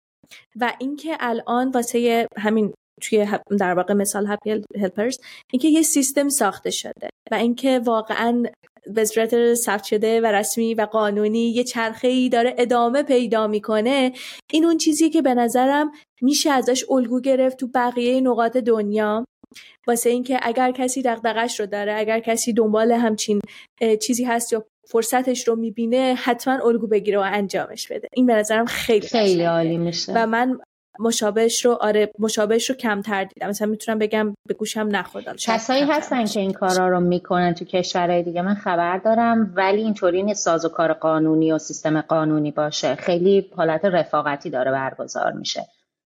و اینکه الان واسه همین توی در واقع مثال هپی هلپرز اینکه یه سیستم ساخته شده و اینکه واقعاً به صورت ثبت شده و رسمی و قانونی یه چرخه‌ای داره ادامه پیدا میکنه. این اون چیزیه که به نظرم میشه ازش الگو گرفت تو بقیه نقاط دنیا، واسه اینکه اگر کسی دغدغش رو داره، اگر کسی دنبال همچین چیزی هست یا فرصتش رو میبینه، حتما الگو بگیره و انجامش بده. این به نظرم خیلی خیلی عالی میشه و من مشابهش رو آره مشابهش رو کمتر دیدم. مثلا میتونم بگم به گوشم نخورد. کسایی هستن که این کارا رو میکنن تو کشورهای دیگه، من خبر دارم، ولی اینطوری نیست سازوکار قانونی و سیستم قانونی باشه، خیلی حالت رفاقتی داره برگزار میشه.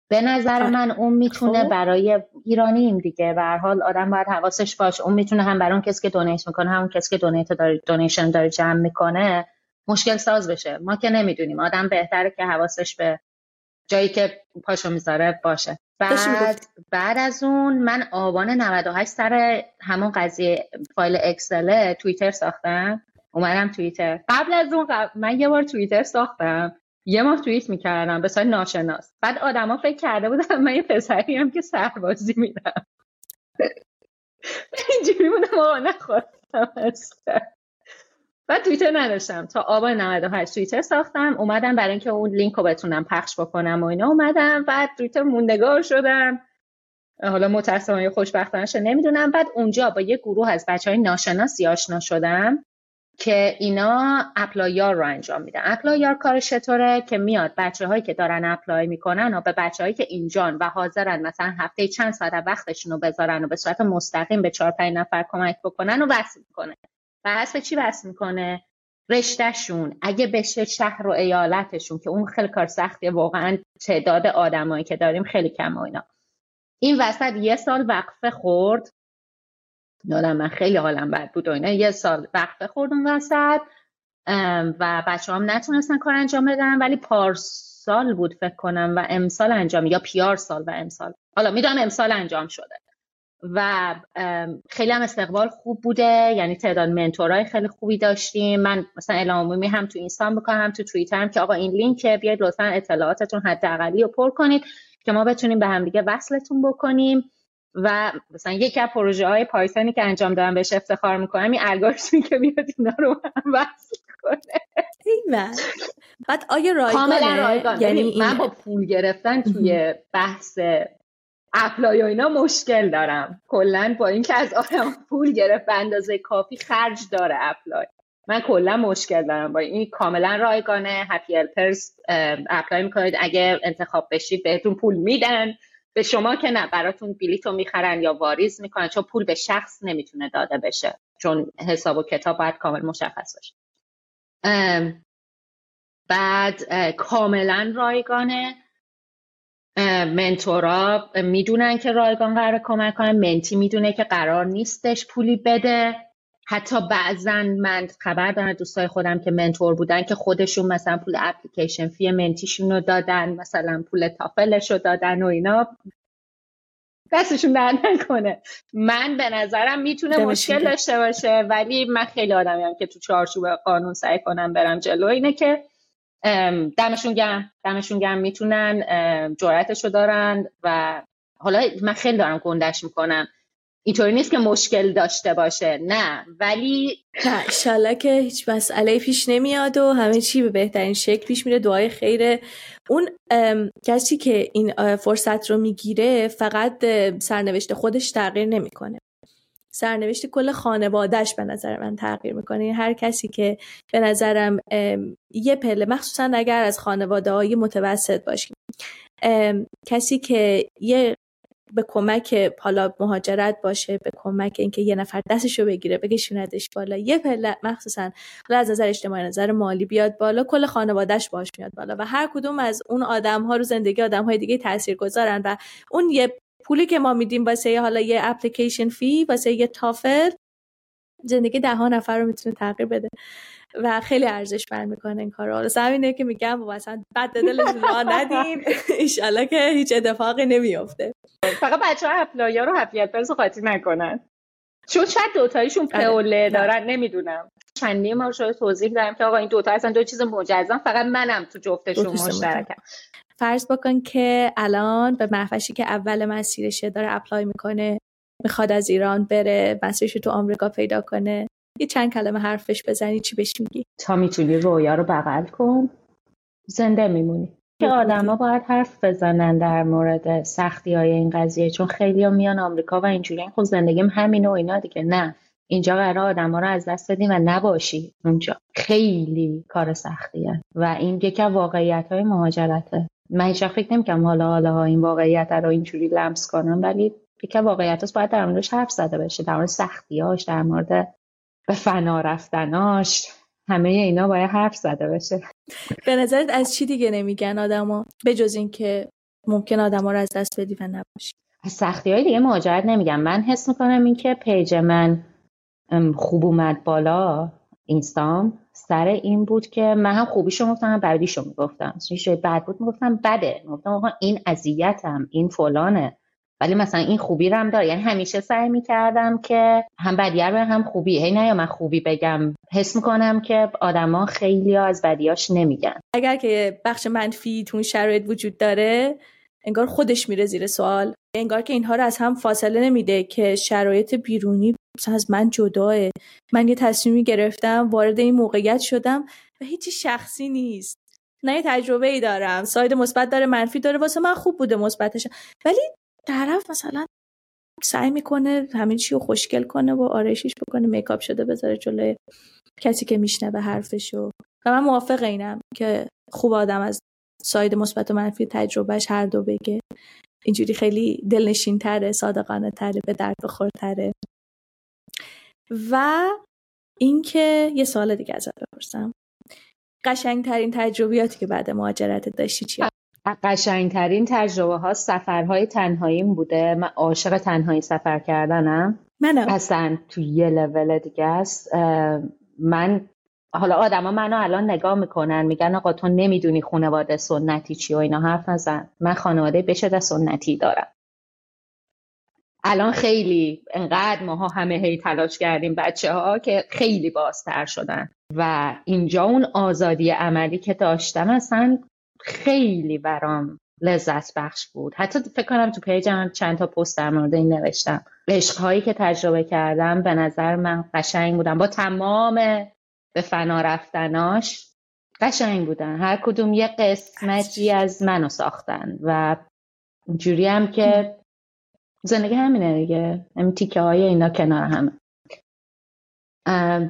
به نظر من اون میتونه برای ایرانیم دیگه، به هر حال آدم باید حواسش باشه، اون میتونه هم برای اون کسی که دونیت میکنه، هم کسی که دونیت داره دونیشن داره جمع میکنه مشکل ساز بشه. ما که نمیدونیم، آدم بهتره که حواسش به جایی که پاشو میذاره باشه. بعد بعد از اون من آبان نود و هشت سر همون قضیه فایل اکسل توییتر ساختم، اومدم توییتر. قبل از اون قبل من یه بار توییتر ساختم، یه ماه توییت میکردم به سایت ناشناس، بعد آدما فکر کرده بودن من یه پسری ام که سربازی میرم. اینجوری بودم آقا نخواستم اصلا. بعد توییتر نداشتم تا آبان نود و هشت توییتر ساختم، اومدم برای اینکه اون لینک رو بتونم پخش بکنم و اینا، اومدم بعد توییتر موندگار شدم، حالا متأسفانه خوشبختانه نمیدونم. بعد اونجا با یه گروه از بچهای ناشناسی آشنا شدم که اینا اپلایار رو انجام میدن. اپلایار کارش چطوره؟ که میاد بچه‌هایی که دارن اپلای میکنن و به بچه‌هایی که اینجان و حاضرن مثلا هفته چند ساعت وقتشون رو بذارن و به صورت مستقیم به چهار پنج نفر کمک بکنن و وصل میکنه. و حسب چی وصل میکنه؟ رشتهشون، اگه بشه شهر و ایالتشون، که اون خیلی کار سختیه واقعا، تعداد آدمایی که داریم خیلی کم و اینا. این وسط یه سال وقفه خورد، نادم من خیلی حالم بد بود و اینا، یه سال وقفه خورد اون وسط و بچه هم نتونستن کار انجام بدن، ولی پارسال بود فکر کنم و امسال انجام، یا پیار سال و امسال، حالا میدونم امسال انجام شده و خیلی هم استقبال خوب بوده، یعنی تعداد منتورای خیلی خوبی داشتیم. من مثلا اعلام عمومی هم تو اینستام بکنم، تو توییترم که آقا این لینک بیاید لطفا اطلاعاتتون حداقلی رو پر کنید که ما بتونیم به هم دیگه وصلتون بکنیم. و مثلا یکی از پروژه‌های پایتونی که انجام دادم بهش افتخار می‌کنم، این الگوریتمی که بیاد اینا رو هم وصل کنه. اینا بعد آیا رایگانه؟ یعنی من با پول گرفتن توی بحث اپلای و اینا مشکل دارم کلاً، با اینکه از آدم پول گرفت به اندازه کافی خرج داره اپلای. من کلا مشکل دارم با این. کاملا رایگانه، هپی هلپرز اپلای میکنید، اگه انتخاب بشید بهتون پول میدن، به شما که نه، براتون بلیتو میخرن یا واریز میکنن، چون پول به شخص نمیتونه داده بشه، چون حساب و کتاب باید کامل مشخص باشه. بعد کاملا رایگانه، منتورا میدونن که رایگان قرار کمک کنن، منتی میدونه که قرار نیستش پولی بده. حتی بعضن من خبر دارم دوستای خودم که منتور بودن که خودشون مثلا پول اپلیکیشن فی منتیشون رو دادن، مثلا پول تافلش رو دادن و اینا. دستشون درد نکنه. من به نظرم میتونه مشکل داشته باشه، ولی من خیلی آدمیم که تو چارچوب قانون سعی کنم برم جلو. اینه که دمشون گرم، دمشون گرم، میتونن، جرأتشو دارن. و حالا من خیلی دارم گندش میکنم، اینطوری نیست که مشکل داشته باشه، نه، ولی ان شاءالله که هیچ مسئله پیش نمیاد و همه چی به بهترین شکل پیش میره. دعای خیره. اون کسی که این فرصت رو میگیره فقط سرنوشت خودش تغییر نمیکنه، سرنوشت کل خانوادهش به نظر من تغییر میکنه. هر کسی که به نظرم یه پله، مخصوصا اگر از خانواده های متوسط باشیم، کسی که یه به کمک حالا مهاجرت باشه، به کمک اینکه یه نفر دستشو بگیره بکشوندش بالا، یه پله مخصوصا از نظر اجتماعی، نظر مالی بیاد بالا، کل خانوادهش باش میاد بالا و هر کدوم از اون آدم‌ها رو زندگی آدم‌های دیگه تاثیرگذارن. و اون یه پولی که ما میدیم واسه حالا یه اپلیکیشن فی، واسه یه تافل، زندگی ده ها نفر رو میتونه تغییر بده و خیلی ارزشمند میکنه این کارو. حالا همینه که میگم واسه بد دلتون راه ندین، ان شاءالله که هیچ اتفاقی نمیفته. فقط بچه‌ها اپلایر رو هپی هلپرز قاطی نکنن، چون شاید دوتایشون پوله دارن، نمیدونم. چندی ما رو توضیح دادم که آقا این دوتا اصلا دو چیز مجزا، فقط منم تو جفتشون مشترکم. فرض بکن که الان به محفشی که اول مسیرشه داره اپلای میکنه، میخواد از ایران بره، مسیرش تو آمریکا پیدا کنه، یه چند کلمه حرفش بزنی چی بهش میگی؟ تا میتونی رویا رو بغل کن، زنده میمونی. که آدما باید حرف بزنن در مورد سختی‌های این قضیه، چون خیلی‌ها میان آمریکا و اینجوری خب زندگیم همینه و اینا دیگه. نه، اینجا قراره آدما رو از دست بدیم و نباشی اونجا. خیلی کار سختیه و این یکی از واقعیت‌های مهاجرته. من هیچ وقت فکر نمی‌کنم حالا حالا این واقعیت رو اینجوری لمس کنم، ولی یکی از واقعیتاست، باید در موردش حرف زده بشه، در مورد سختی‌هاش، در مورد به فنا رفتناش، همه اینا باید حرف زده بشه. به نظرت از چی دیگه نمیگن آدما بجز این که ممکن آدما رو از دست بدی و نباشی؟ از سختی‌های دیگه مهاجرت نمیگن. من حس میکنم این که پیج من خوب اومد بالا اینستام سر این بود که من هم خوبیشو گفتم هم بدیشو میگفتم، چیزی بد بود میگفتم بده، میگفتم آقا این اذیتم، این فلانه، ولی مثلا این خوبی رو هم داره. یعنی همیشه سعی میکردم که هم بدیه رو هم خوبی، هی نه یا من خوبی بگم. حس میکنم که آدما خیلی ها از بدیاش نمیگن. اگر که بخش منفی تون شرایط وجود داره، انگار خودش میره زیر سوال، انگار که اینها رو از هم فاصله نمیده که شرایط بیرونی از من جداه، من یه تصمیمی گرفتم، وارد این موقعیت شدم و هیچی شخصی نیست، نه یه تجربه‌ای دارم، ساید مثبت داره، منفی داره، واسه من خوب بوده مثبتش، ولی طرف مثلا سعی میکنه همین چی رو خوشگل کنه و آرایشش بکنه، میکاپ شده بذاره جلوی کسی که میشنوه حرفشو. و من موافق اینم که خوب آدم از ساید مثبت و منفی تجربهش هر دو بگه، اینجوری خیلی دلنشین تره، صادقانه تره، به درد بخور تره. و اینکه یه سوال دیگه ازت بپرسم، قشنگ ترین تجربیاتی که بعد مهاجرت داشتی چیه؟ قشنگترین تجربه ها سفرهای تنهاییم بوده. من عاشق تنهایی سفر کردنم، منم اصلا تو یه لول دیگه است. من حالا آدم ها منو الان نگاه میکنن میگن آقا تو نمیدونی خانواده سنتی چی و اینا، حرف نزن. من خانواده بشده سنتی دارم. الان خیلی انقدر ماها همه هی تلاش کردیم بچه ها که خیلی بازتر شدن و اینجا اون آزادی عملی که داشتم اصلا خیلی برام لذت بخش بود. حتی فکر کنم تو پیجم چند تا پست در مورد این نوشتم. عشق‌هایی که تجربه کردم به نظر من قشنگ بودن، با تمام به فنا رفتناش قشنگ بودن. هر کدوم یه قسمتی از منو ساختن و اینجوری هم که زندگی همینه دیگه، همین تیکه های اینا کنار همه.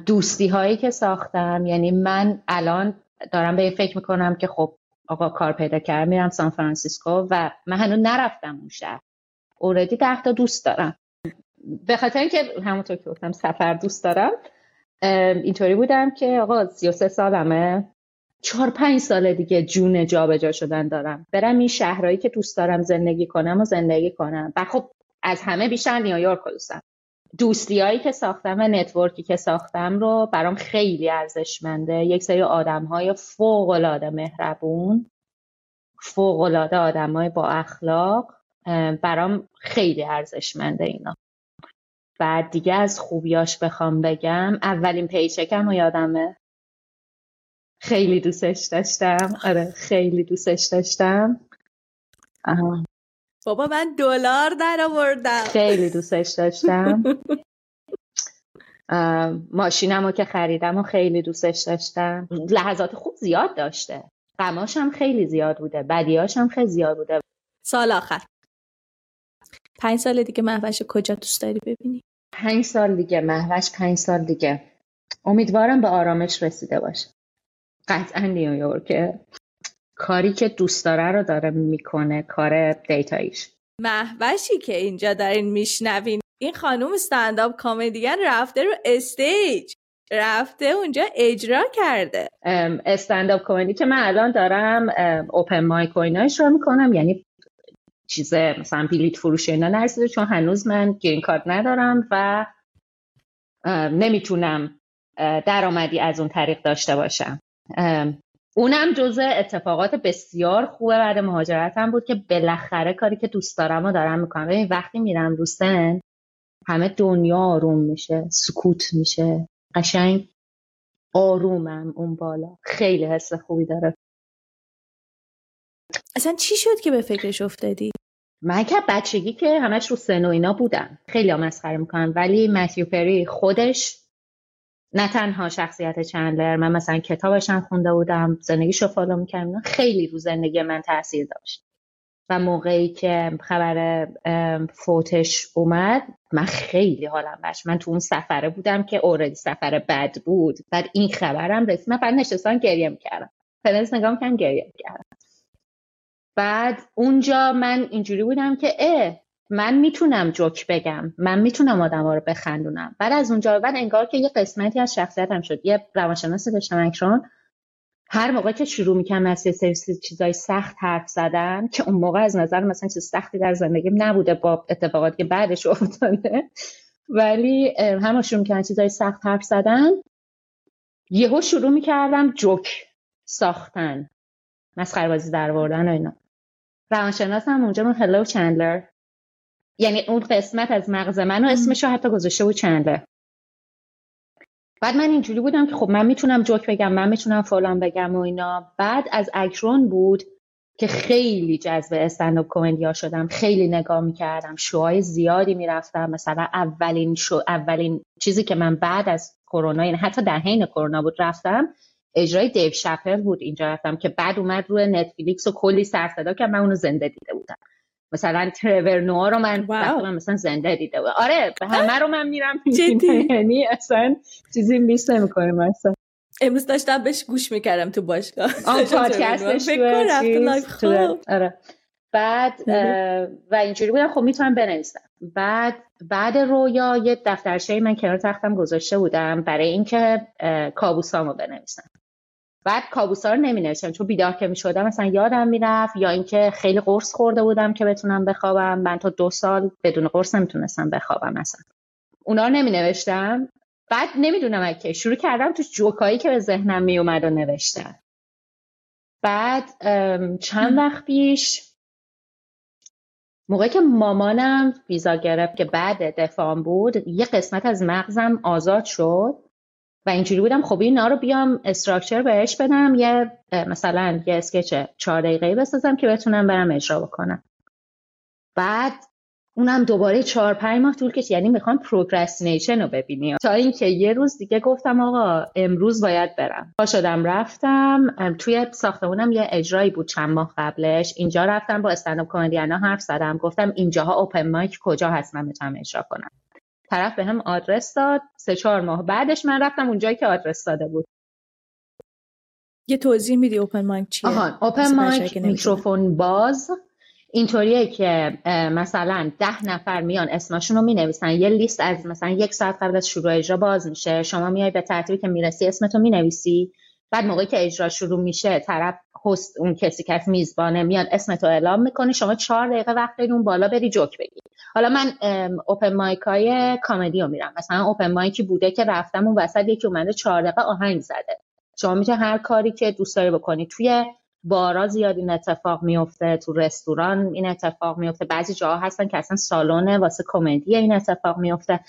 دوستی هایی که ساختم، یعنی من الان دارم به فکر میکنم که خب آقا کار پیدا کرد میرم سان فرانسیسکو و من هنوز نرفتم اون شهر، اوردی ده تا دوست دارم، به خاطر اینکه همونطور که گفتم سفر دوست دارم. اینطوری بودم که آقا سی و سه سالمه، چهار پنج سال دیگه جون جابجا شدن دارم، برم این شهرهایی که دوست دارم زندگی کنم و زندگی کنم. و خب از همه بیشتر نیویورک دوستم. دوستیایی که ساختم و نتورکی که ساختم رو برام خیلی ارزشمنده. یک سری آدم‌های فوق‌العاده مهربون، فوق‌العاده آدم‌های با اخلاق، برام خیلی ارزشمنده اینا. بعد دیگه از خوبیاش بخوام بگم، اولین پیچکم رو یادمه، خیلی دوستش داشتم. آره خیلی دوستش داشتم. آها. بابا من دلار درآوردم. خیلی دوستش داشتم. ماشینمو که خریدمو خیلی دوستش داشتم. لحظات خوب زیاد داشته. غماش هم خیلی زیاد بوده. بدیاش هم خیلی زیاد بوده. سال آخر. پنج سال دیگه مهوش کجا دوست داری ببینی؟ پنج سال دیگه مهوش پنج سال دیگه. امیدوارم به آرامش رسیده باشه. قطعا نیویورکه. کاری که دوست داره رو داره میکنه، کار دیتاییش. مهوشی که اینجا دارین میشنوین، این خانم استندآپ کمدین رفته رو استیج، رفته اونجا اجرا کرده. استندآپ کمدی که من الان دارم اوپن مایک و ایناش رو میکنم، یعنی چیزه مثلا بلیت فروش اینا نرسیده، چون هنوز من گرین کارت ندارم و نمیتونم درآمدی از اون طریق داشته باشم. اونم جزء اتفاقات بسیار خوبه بعد مهاجرتم بود که بالاخره کاری که دوست دارم رو دارم میکنم. ببین وقتی میرم رو سن، همه دنیا آروم میشه، سکوت میشه، قشنگ آرومم اون بالا، خیلی حس خوبی داره. اصلا چی شد که به فکرش افتادی؟ من که بچگی که همش رو سن و اینا بودم، خیلی ها مسخره میکنم، ولی متیو پری خودش، نه تنها شخصیت چندلر، من مثلا کتابشم خونده بودم، زندگیشو فالو میکردم، خیلی رو زندگی من تاثیر داشت. و موقعی که خبر فوتش اومد، من خیلی حالم بش، من تو اون سفره بودم که اوردی سفره بد بود، بعد این خبرم رسید، من فقط نشستم گریه میکردم، فلز نگاه میکردم گریه میکردم. بعد اونجا من اینجوری بودم که اه من میتونم جوک بگم، من میتونم آدما رو بخندونم. بعد از اونجا بعد انگار که یه قسمتی از شخصیتم شد. یه روانشناس داشتم اکران، هر موقع که شروع میکنم از سری چیزای سخت حرف زدن که اون موقع از نظر مثلا چیز سختی در زندگیم نبوده با اتفاقاتی که بعدش افتاده، ولی همش شروع میکنم چیزای سخت حرف زدن، یهو شروع میکردم جوک ساختن، مسخره بازی در آوردن و اینا. روانشناسم اونجا من هلو چندلر، یعنی اون قسمت از مغز منو اسمشو حتی گذاشته بود چندلر. بعد من اینجوری بودم که خب من میتونم جوک بگم، من میتونم فلان بگم و اینا. بعد از اکرون بود که خیلی جذب استندآپ کمدیا شدم، خیلی نگاه میکردم، شوهای زیادی میرفتم. مثلا اولین شو اولین چیزی که من بعد از کرونا، یعنی حتی در حین کرونا بود، رفتم اجرای دیو شپل بود اینجا رفتم، که بعد اومد روی نتفلیکس و کلی سر صدا که من اونو زنده دیده بودم. مثلا ترور نوا رو من واقعا مثلا زنده دیده و آره به همه رو من میرم، یعنی اصلا چیزی میس نمی‌کنه. مثلا امروز داشتم بهش گوش میکردم تو باشگاه، آن پادکستش رو. آره بعد و اینجوری بودم خب میتونم بنویسم. بعد بعد رویا یه دفترچه‌ای من کنار تختم گذاشته بودم برای اینکه کابوسامو بنویسم. بعد کابوسا رو نمی‌نوشتم چون بیدار که می‌شدم مثلا یادم می‌رفت، یا اینکه خیلی قرص خورده بودم که بتونم بخوابم. من تا دو سال بدون قرص نمیتونستم بخوابم مثلا. اونا رو نمی‌نوشتم. بعد نمیدونم که شروع کردم تو جوکایی که به ذهنم میومد و نوشتم. بعد چند وقت پیش موقعی که مامانم ویزا گرفت که بعد دفام بود، یه قسمت از مغزم آزاد شد و اینجوری بودم خب اینا رو بیام استراکچر بهش بدم، یه مثلا یه اسکچ چهار دقیقه‌ای بسازم که بتونم برم اجرا بکنم. بعد اونم دوباره چهار پنج ماه طول کشید، یعنی میخوام پروکرستینیشن رو ببینی، تا اینکه یه روز دیگه گفتم آقا امروز باید برم. پا شدم رفتم. توی ساختمونم یه اجرایی بود چند ماه قبلش، اینجا رفتم با استندآپ کمدینا حرف زدم، گفتم اینجاها اوپن مایک کجا هست من میتونم اجرا کنم. طرف به هم آدرس داد. سه چهار ماه بعدش من رفتم اونجایی که آدرس داده بود. یه توضیح میدی اوپن مایک چیه؟ آهان، اوپن مایک میکروفون باز اینطوریه که مثلا ده نفر میان اسمشون رو مینویسن، یه لیست از مثلا یک ساعت قبل از شروع اجرا باز میشه، شما میای به ترتیبی که میرسی اسمتو مینویسی، بعد موقعی که اجرا شروع میشه طرف هست اون کسی که میزبانه میاد اسمتو اعلام میکنه، شما چهار دقیقه وقت دارید اون بالا بری جوک بگی. حالا من اوپن مایکای کمدیو میرم، مثلا اوپن مایکی بوده که رفتم اون وسط یکی اومده چهار دقیقه آهنگ زده. شما میتونی هر کاری که دوست داری بکنی. توی بارا زیاد این اتفاق میفته، تو رستوران این اتفاق میفته، بعضی جاها هستن که اصلا سالن واسه کمدی این اتفاق میفته.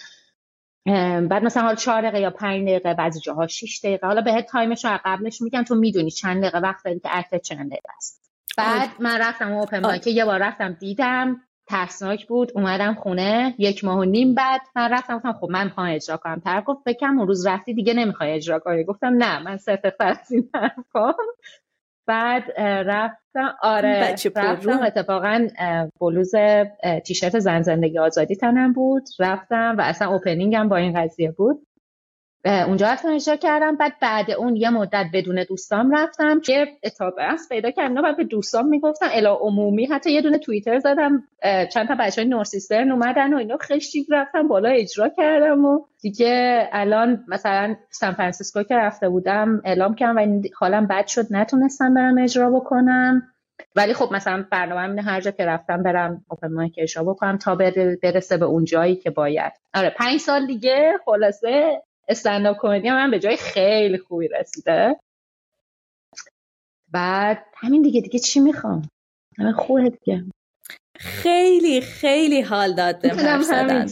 بعد مثلا حالا چهار دقیقه یا پنج دقیقه، بعضی جاها شش دقیقه، حالا بهت تایمش رو قبلش میگن، تو میدونی چند دقیقه وقت داری که اکت چند دقیقه است. بعد من رفتم اوپن مایک، یه بار رفتم دیدم ترسناک بود، اومدم خونه یک ماه و نیم بعد من رفتم گفتم خب من میخوام اجرا کنم. طرف گفت بگم اون روز رفتی دیگه نمیخوای اجرا کنی. گفتم نه من صرف فرضی نمیخوام. بعد رفتم آره رفتم اتفاقا بلوز تیشرت زن زندگی آزادی تنم بود، رفتم و اصلا اوپنینگم با این قضیه بود. اونجا رفتم اجرا کردم. بعد بعد اون یه مدت بدون دوستام رفتم که اتابرس پیدا کردم، بعد به دوستام میگفتم الا عمومی، حتی یه دونه توییتر زدم، چند تا بچهای نورسیسترن اومدن و اینا، خشتیک رفتم بالا اجرا کردم و دیگه الان مثلا سان فرانسیسکو که رفته بودم اعلام کردم و حالم بد شد نتونستم برم اجرا بکنم، ولی خب مثلا برنامه‌ام اینه هر جا که رفتم برم اوپن مایک اجرا بکنم تا برسه به اون جایی که باید. آره پنج سال دیگه خلاصه استندآپ کمدی من به جای خیلی خوبی رسیده. بعد همین دیگه دیگه چی میخوام؟ من خوبه دیگه. خیلی خیلی حال داد به من زدن.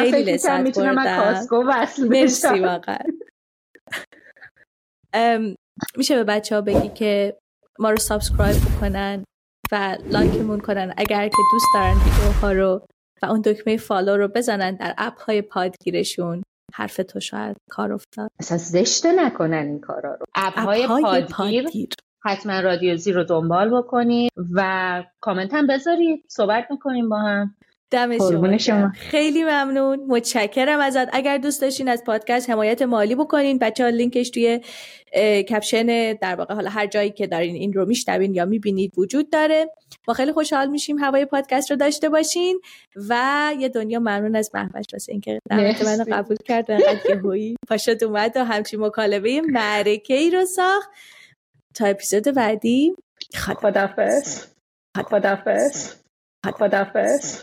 خیلی لذت میتونم من کاسکو وصل بشم. مرسی واقعا. میشه به بچه‌ها بگی که ما رو سابسکرایب کنن و لایکمون کنن اگر که دوست دارن ویدیوها رو، و اون دکمه فالو رو بزنن در اپ‌های پادگیرشون. حرف تو شاید کار افتاد، اصلا زشته نکنن این کارا رو. اپ‌های پادگیر. پادگیر حتما رادیو زی رو دنبال بکنید و کامنت هم بذارید، صحبت میکنیم با هم. دم شما خیلی ممنون، متشکرم ازت. اگر دوست داشتین از پادکست حمایت مالی بکنین بچه‌ها، لینکش توی کپشن در واقع حالا هر جایی که دارین این رو میشنوین یا میبینید وجود داره. ما خیلی خوشحال میشیم هوای پادکست رو داشته باشین و یه دنیا ممنون از محوش واسه اینکه دعوت منو قبول کرد و انقدر یهویی پاشت اومد و همچین مکالمه معرکه‌ای رو ساخت. تا اپیزود بعدی خداحافظ. خداحافظ. خداحافظ.